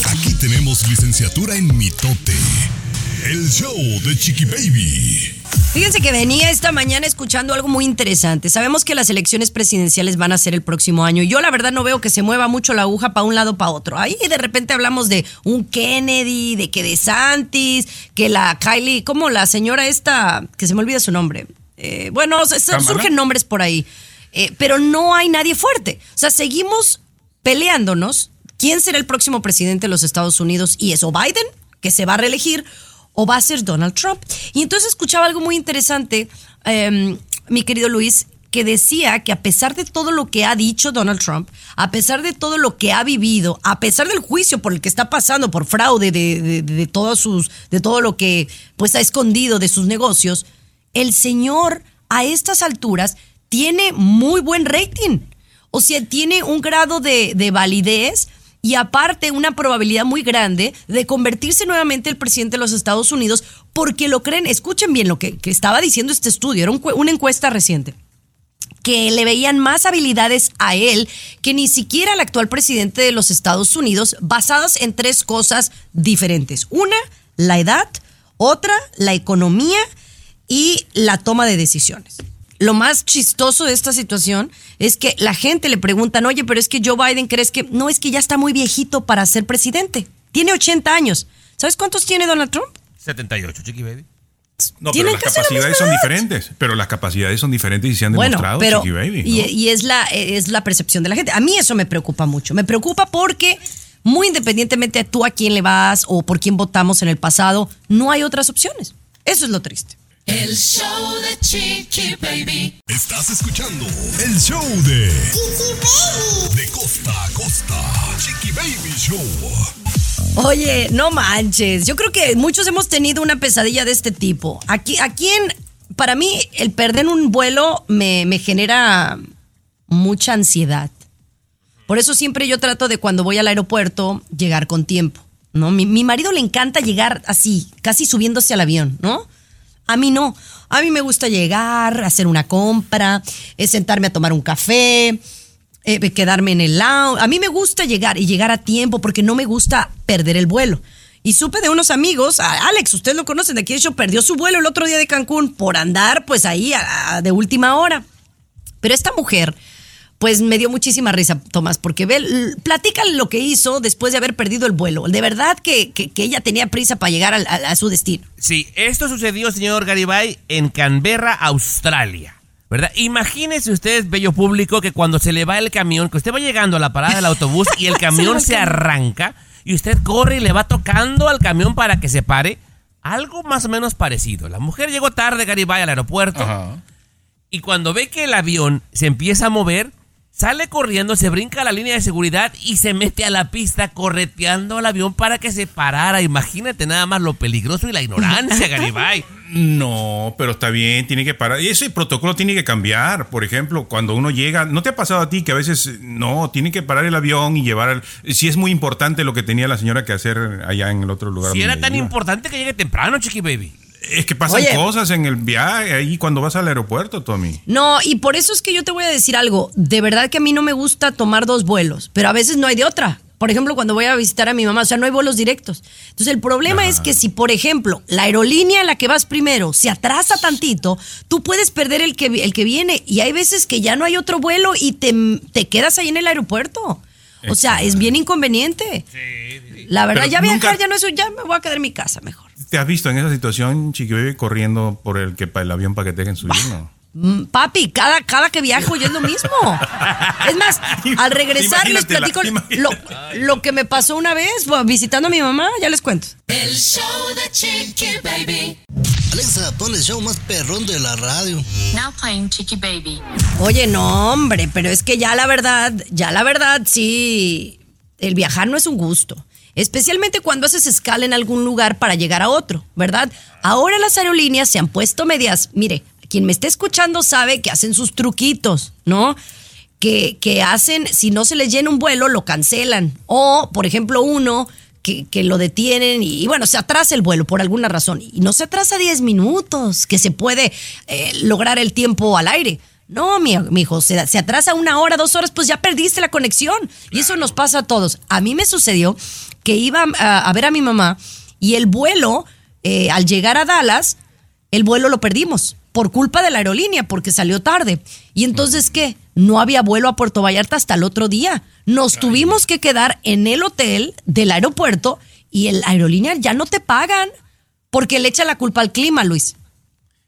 Aquí tenemos licenciatura en mitote. El show de Chiquibaby. Fíjense que venía esta mañana escuchando algo muy interesante. Sabemos que las elecciones presidenciales van a ser el próximo año. Yo la verdad no veo que se mueva mucho la aguja para un lado para otro. Ahí de repente hablamos de un Kennedy, de que DeSantis, que la Kylie, como la señora esta, que se me olvida su nombre. Eh, bueno, Cámara. Surgen nombres por ahí, eh, pero no hay nadie fuerte. O sea, seguimos peleándonos ¿Quién será el próximo presidente de los Estados Unidos? Y es o Biden, que se va a reelegir, o va a ser Donald Trump. Y entonces escuchaba algo muy interesante, eh, mi querido Luis, que decía que a pesar de todo lo que ha dicho Donald Trump, a pesar de todo lo que ha vivido, a pesar del juicio por el que está pasando, por fraude de, de, de, de todos sus, de todo lo que pues ha escondido de sus negocios, el señor a estas alturas tiene muy buen rating. O sea, tiene un grado de, de validez y aparte una probabilidad muy grande de convertirse nuevamente el presidente de los Estados Unidos, porque lo creen. Escuchen bien lo que, que estaba diciendo este estudio, era un, una encuesta reciente, que le veían más habilidades a él que ni siquiera al actual presidente de los Estados Unidos, basadas en tres cosas diferentes. Una, la edad; otra, la economía; y la toma de decisiones. Lo más chistoso de esta situación es que la gente le preguntan, oye, pero es que Joe Biden, ¿crees que...? No, es que ya está muy viejito para ser presidente. Tiene ochenta años. ¿Sabes cuántos tiene Donald Trump? setenta y ocho, Chiquibaby. No, pero las capacidades son diferentes. Pero las capacidades son diferentes y se han demostrado, bueno, pero, Chiquibaby, ¿no? y, y es la, es la percepción de la gente. A mí eso me preocupa mucho. Me preocupa porque, muy independientemente de tú a quién le vas o por quién votamos en el pasado, no hay otras opciones. Eso es lo triste. El show de Chiquibaby. Estás escuchando el show de Chiquibaby. De costa a costa. Chiquibaby Show. Oye, no manches. Yo creo que muchos hemos tenido una pesadilla de este tipo. Aquí, aquí en, para mí, el perder un vuelo me, me genera mucha ansiedad. Por eso siempre yo trato de, cuando voy al aeropuerto, llegar con tiempo, ¿no? Mi, mi marido le encanta llegar así, casi subiéndose al avión, ¿no? A mí no, a mí me gusta llegar, hacer una compra, sentarme a tomar un café, eh, quedarme en el lounge. A mí me gusta llegar y llegar a tiempo porque no me gusta perder el vuelo. Y supe de unos amigos, a Alex, ustedes lo conocen, de aquí de hecho perdió su vuelo el otro día de Cancún por andar pues ahí a, a, de última hora. Pero esta mujer, pues me dio muchísima risa, Tomás, porque ve, platícale lo que hizo después de haber perdido el vuelo. De verdad que, que, que ella tenía prisa para llegar a, a, a su destino. Sí, esto sucedió, señor Garibay, en Canberra, Australia, ¿verdad? Imagínense ustedes, bello público, que cuando se le va el camión, que usted va llegando a la parada del autobús y el camión se, se arranca y usted corre y le va tocando al camión para que se pare. Algo más o menos parecido. La mujer llegó tarde, Garibay, al aeropuerto. Ajá. Y cuando ve que el avión se empieza a mover, sale corriendo, se brinca a la línea de seguridad y se mete a la pista correteando al avión para que se parara. Imagínate nada más lo peligroso y la ignorancia, Garibay. No, pero está bien, tiene que parar. Y ese protocolo tiene que cambiar. Por ejemplo, cuando uno llega, ¿no te ha pasado a ti que a veces no, tiene que parar el avión y llevar al... Si es muy importante lo que tenía la señora que hacer allá en el otro lugar. Si era tan iba. Importante que llegue temprano, Chiquibaby. Es que pasan Oye, cosas en el viaje, ahí cuando vas al aeropuerto, Tommy. No, y por eso es que yo te voy a decir algo. De verdad que a mí no me gusta tomar dos vuelos, pero a veces no hay de otra. Por ejemplo, cuando voy a visitar a mi mamá, o sea, no hay vuelos directos. Entonces, el problema ah. es que si, por ejemplo, la aerolínea a la que vas primero se atrasa tantito, tú puedes perder el que, el que viene. Y hay veces que ya no hay otro vuelo y te, te quedas ahí en el aeropuerto. O sea, es bien inconveniente. Sí, sí. La verdad, pero ya viajar nunca... ya no es un... Ya me voy a quedar en mi casa mejor. ¿Te has visto en esa situación, Chiquibaby, corriendo por el, que, el avión para que te dejen subir? ¿No? Papi, cada, cada que viajo yo es lo mismo. Es más, al regresar les platico lo, lo que me pasó una vez visitando a mi mamá, ya les cuento. El show de Chiquibaby. Alexa, pon el show más perrón de la radio. Now playing Chiquibaby. Oye, no, hombre, pero es que ya la verdad, ya la verdad, sí, el viajar no es un gusto. Especialmente cuando haces escala en algún lugar para llegar a otro, ¿verdad? Ahora las aerolíneas se han puesto medias. Mire, quien me esté escuchando sabe que hacen sus truquitos, ¿no? Que, que hacen, si no se les llena un vuelo, lo cancelan. O, por ejemplo, uno que, que lo detienen y, y, bueno, se atrasa el vuelo por alguna razón. Y no se atrasa diez minutos, que se puede eh, lograr el tiempo al aire. No, mi, mi hijo, se, se atrasa una hora, dos horas, pues ya perdiste la conexión. Y eso nos pasa a todos. A mí me sucedió que iba a, a ver a mi mamá y el vuelo, eh, al llegar a Dallas, el vuelo lo perdimos por culpa de la aerolínea, porque salió tarde. Y entonces, ¿qué? No había vuelo a Puerto Vallarta hasta el otro día. Nos tuvimos que quedar en el hotel del aeropuerto y la aerolínea ya no te pagan porque le echa la culpa al clima, Luis.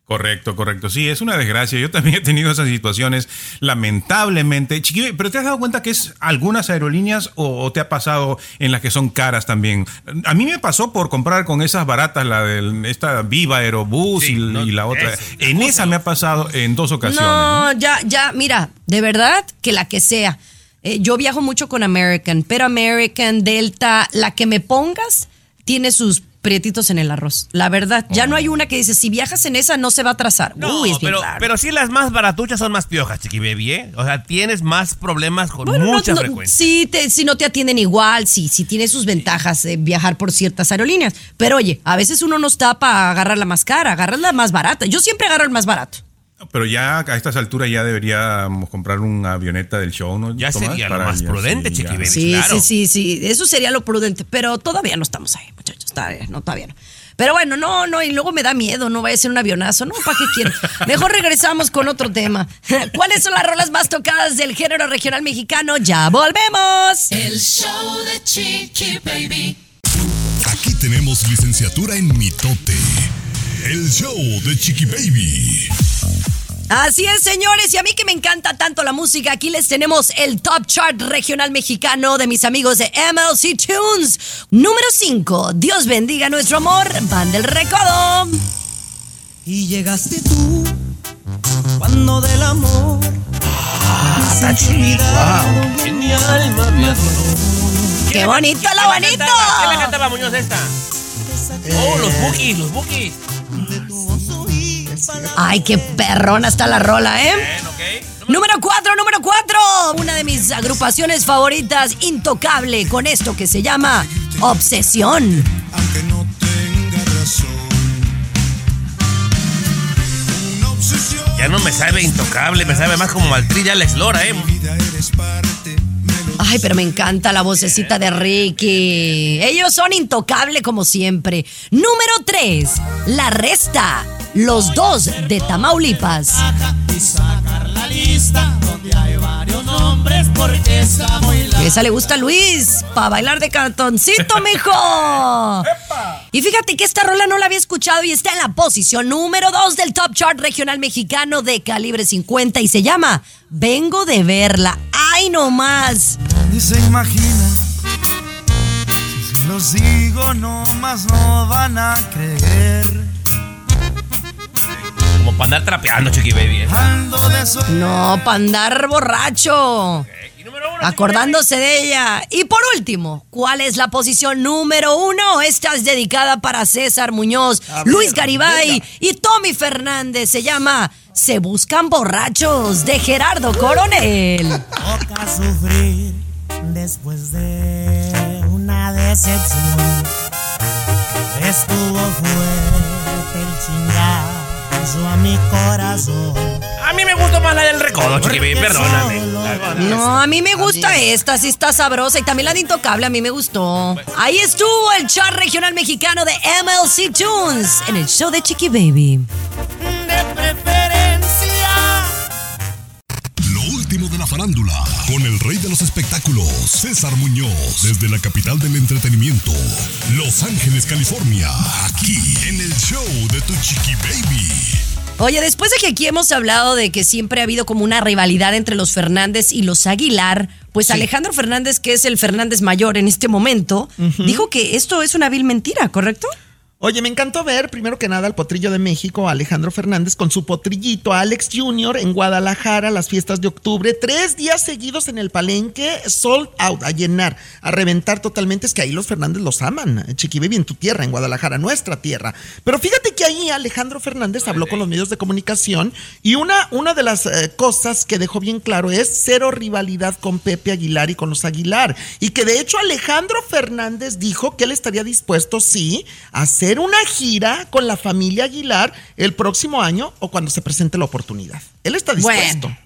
Correcto, correcto. Sí, es una desgracia. Yo también he tenido esas situaciones, lamentablemente. Chiqui, pero ¿te has dado cuenta que es algunas aerolíneas o, o te ha pasado en las que son caras también? A mí me pasó por comprar con esas baratas, la de esta Viva Aerobús sí, y, no, y la otra. Es, en esa me ha pasado en dos ocasiones. No, ¿no? ya, ya, mira, de verdad que la que sea. Eh, yo viajo mucho con American, pero American, Delta, la que me pongas tiene sus prietitos en el arroz. La verdad, ya oh. no hay una que dice, si viajas en esa no se va a atrasar. No, Uy, es bien pero, claro. pero sí las más baratuchas son más piojas, Chiquibaby, ¿eh? O sea, tienes más problemas con bueno, mucha no, frecuencia. Sí, te, si no te atienden igual, sí, sí tiene sus ventajas eh, viajar por ciertas aerolíneas. Pero oye, a veces uno no está para agarrar la más cara, agarrar la más barata. Yo siempre agarro el más barato. Pero ya a estas alturas ya deberíamos comprar una avioneta del show, ¿no? Ya Tomás, sería lo más prudente, sí, Chiquibaby, sí, claro. Sí, sí, sí, eso sería lo prudente, pero todavía no estamos ahí, muchachos, todavía no, todavía no. Pero bueno, no, no, y luego me da miedo, no vaya a ser un avionazo, ¿no? ¿Para qué quiero? Mejor regresamos con otro tema. ¿Cuáles son las rolas más tocadas del género regional mexicano? ¡Ya volvemos! El show de Chiquibaby. Aquí tenemos licenciatura en mitote. El show de Chiquibaby. Así es, señores, y a mí que me encanta tanto la música, aquí les tenemos el Top Chart Regional Mexicano de mis amigos de M L C Tunes. Número cinco, Dios bendiga nuestro amor, Van del Recodo. Y llegaste tú, cuando del amor, ah, está chido. Wow. En mi alma me adoró. ¡Qué bonito, lo bonito! ¿Quién la cantaba, Muñoz, esta? Oh, los Bukis, los Bukis. Ay, qué perrona está la rola, ¿eh? Bien, okay. Número cuatro, número cuatro. Una de mis agrupaciones favoritas, Intocable, con esto que se llama Obsesión. Aunque no tenga razón. Una obsesión. Ya no me sabe Intocable, me sabe más como Maltrilla la Explora, ¿eh? Ay, pero me encanta la vocecita de Ricky. Ellos son Intocable como siempre. Número tres, La Resta. Los dos de Tamaulipas. Esa le gusta a Luis, para bailar de cartoncito, mijo. Y fíjate que esta rola no la había escuchado y está en la posición número dos del Top Chart Regional Mexicano de Calibre cincuenta y se llama Vengo de verla. ¡Ay, no más! Ni se imagina, si los digo no más no van a creer. Como para andar trapeando, Chiquibaby. No, para andar borracho. Okay. Uno, acordándose de ella. Y por último, ¿cuál es la posición número uno? Esta es dedicada para César Muñoz, ah, Luis mira, Garibay mira. y Tommy Fernández. Se llama Se Buscan Borrachos, de Gerardo Coronel. Toca sufrir después de una decepción. Estuvo fuerte el chingado a mi corazón. A mí me gusta más la del Recodo, Chiquibaby, perdóname. No, a mí me gusta esta, sí está sabrosa. Y también la de Intocable, a mí me gustó. Ahí estuvo el Chart Regional Mexicano de M L C Tunes en el show de Chiquibaby. De preferencia. Lo último de la farándula, con el rey de los espectáculos, César Muñoz, desde la capital del entretenimiento, Los Ángeles, California, aquí en el show de tu Chiquibaby. Oye, después de que aquí hemos hablado de que siempre ha habido como una rivalidad entre los Fernández y los Aguilar, pues sí. Alejandro Fernández, que es el Fernández mayor en este momento, uh-huh. dijo que esto es una vil mentira, ¿correcto? Oye, me encantó ver, primero que nada, al potrillo de México, Alejandro Fernández, con su potrillito Alex junior en Guadalajara, las fiestas de octubre, tres días seguidos en el Palenque, sold out, a llenar, a reventar totalmente. Es que ahí los Fernández los aman, Chiquibaby, en tu tierra, en Guadalajara, nuestra tierra. Pero fíjate que ahí Alejandro Fernández habló con los medios de comunicación y una, una de las eh, cosas que dejó bien claro es cero rivalidad con Pepe Aguilar y con los Aguilar. Y que de hecho Alejandro Fernández dijo que él estaría dispuesto, sí, a hacer una gira con la familia Aguilar el próximo año o cuando se presente la oportunidad. Él está dispuesto. Bueno,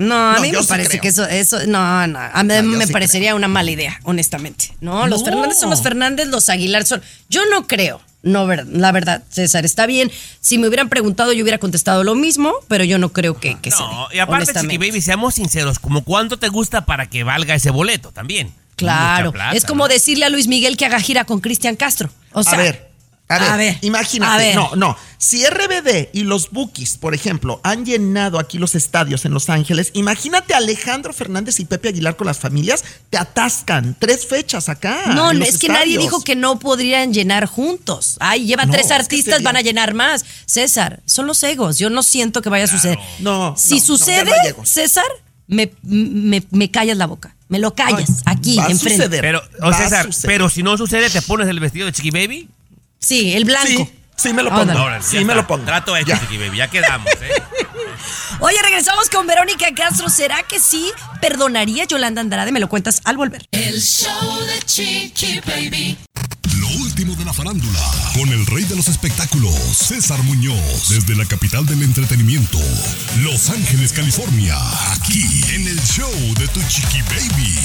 no, a mí no, me sí parece creo. que eso, eso, no, no, a mí no, me sí parecería creo. una mala idea, honestamente. No, no, los Fernández son los Fernández, los Aguilar son. Yo no creo, no, la verdad, César, está bien. Si me hubieran preguntado, yo hubiera contestado lo mismo, pero yo no creo que, que no, se dé, y aparte, Chiquibaby, seamos sinceros, como cuánto te gusta para que valga ese boleto también. Claro, plata, es como ¿no? decirle a Luis Miguel que haga gira con Cristian Castro. O sea, a ver. A ver, a ver imagínate, a ver. no, no. Si R B D y los Bukis, por ejemplo, han llenado aquí los estadios en Los Ángeles, imagínate Alejandro Fernández y Pepe Aguilar con las familias, te atascan tres fechas acá. No, es estadios. que nadie dijo que no podrían llenar juntos. Ay, lleva no, tres artistas, sería... van a llenar más. César, son los egos. Yo no siento que vaya a claro. suceder. No, si no, sucede, no, no César, me, me, me callas la boca. Me lo callas Ay, aquí, enfrente. Pero, oh, César, pero si no sucede, ¿te pones el vestido de Chiquibaby? Sí, el blanco. Sí, sí me lo pongo. Ahora, sí está. me lo pongo. Trato hecho, Chiquibaby. Ya quedamos, ¿eh? Oye, regresamos con Verónica Castro. ¿Será que sí perdonaría Yolanda Andrade? Me lo cuentas al volver. El show de Chiquibaby. Lo último de la farándula, con el rey de los espectáculos, César Muñoz, desde la capital del entretenimiento, Los Ángeles, California, aquí en el show de tu Chiquibaby.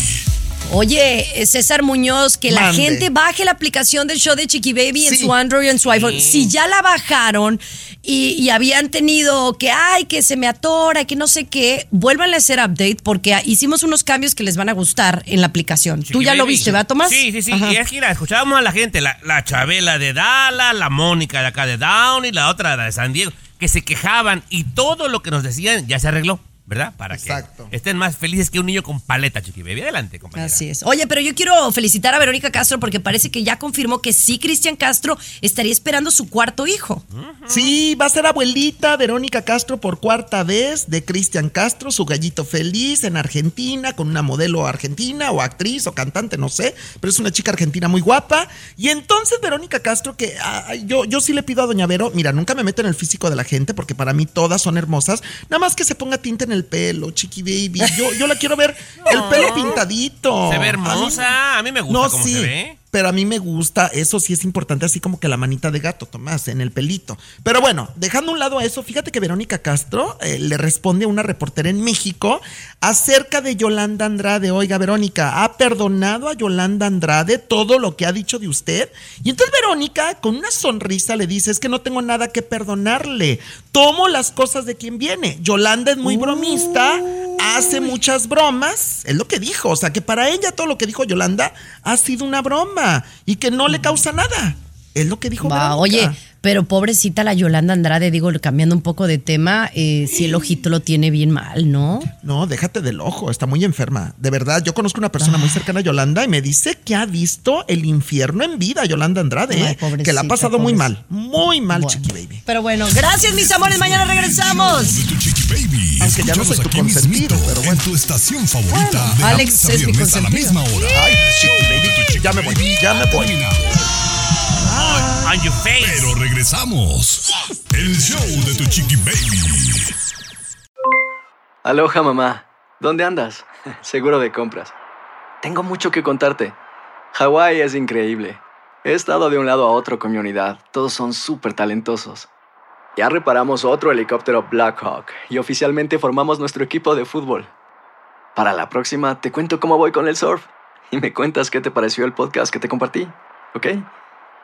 Oye, César Muñoz, que Mande. la gente baje la aplicación del show de Chiquibaby sí. en su Android y en su iPhone. Sí. Si ya la bajaron y, y habían tenido que, ay, que se me atora, que no sé qué, vuélvanle a hacer update porque hicimos unos cambios que les van a gustar en la aplicación. Chiquibaby. Tú ya lo viste, ¿verdad, Tomás? Sí, sí, sí. Ajá. Y es que mira, escuchábamos a la gente, la, la Chabela de Dallas, la Mónica de acá de Downey, la otra la de San Diego, que se quejaban y todo lo que nos decían ya se arregló. ¿Verdad? Para Exacto. que estén más felices que un niño con paleta, Chiquibaby. Adelante, compañera. Así es. Oye, pero yo quiero felicitar a Verónica Castro porque parece que ya confirmó que sí, Cristian Castro estaría esperando su cuarto hijo. Uh-huh. Sí, va a ser abuelita Verónica Castro por cuarta vez de Cristian Castro, su gallito feliz en Argentina, con una modelo argentina o actriz o cantante, no sé, pero es una chica argentina muy guapa. Y entonces Verónica Castro, que ah, yo, yo sí le pido a doña Vero, mira, nunca me meto en el físico de la gente porque para mí todas son hermosas, nada más que se ponga tinte en el el pelo, Chiquibaby. Yo, yo la quiero ver no. el pelo pintadito. Se ve hermosa. A mí, a mí me gusta no, cómo sí, se ve. Pero a mí me gusta. Eso sí es importante, así como que la manita de gato, Tomás, en el pelito. Pero bueno, dejando a un lado a eso, fíjate que Verónica Castro eh, le responde a una reportera en México acerca de Yolanda Andrade. Oiga, Verónica, ¿ha perdonado a Yolanda Andrade todo lo que ha dicho de usted? Y entonces Verónica, con una sonrisa, le dice, es que no tengo nada que perdonarle. Tomo las cosas de quien viene. Yolanda es muy uh. bromista. Hace muchas bromas, es lo que dijo, o sea que para ella todo lo que dijo Yolanda ha sido una broma y que no le causa nada, es lo que dijo Verónica. Oye, pero pobrecita la Yolanda Andrade, digo, cambiando un poco de tema, eh, si el ojito lo tiene bien mal, ¿no? No, déjate del ojo, está muy enferma, de verdad, yo conozco una persona ah. muy cercana a Yolanda y me dice que ha visto el infierno en vida, Yolanda Andrade, Ay, eh, que la ha pasado pobrecita. muy mal, muy mal, bueno. Chiquibaby. Pero bueno, gracias mis amores, mañana regresamos. Aunque ya no soy tu consentido, pero bueno. En tu estación favorita, bueno, de Alex es mi consentido. A la misma hora. Yeah. Ay, Chiquibaby, ya me voy, ya me voy. On your face. Pero regresamos. El show de tu Chiquibaby. Aloha, mamá. ¿Dónde andas? Seguro de compras. Tengo mucho que contarte. Hawái es increíble. He estado de un lado a otro con mi unidad. Todos son súper talentosos. Ya reparamos otro helicóptero Blackhawk y oficialmente formamos nuestro equipo de fútbol. Para la próxima te cuento cómo voy con el surf y me cuentas qué te pareció el podcast que te compartí, ¿ok?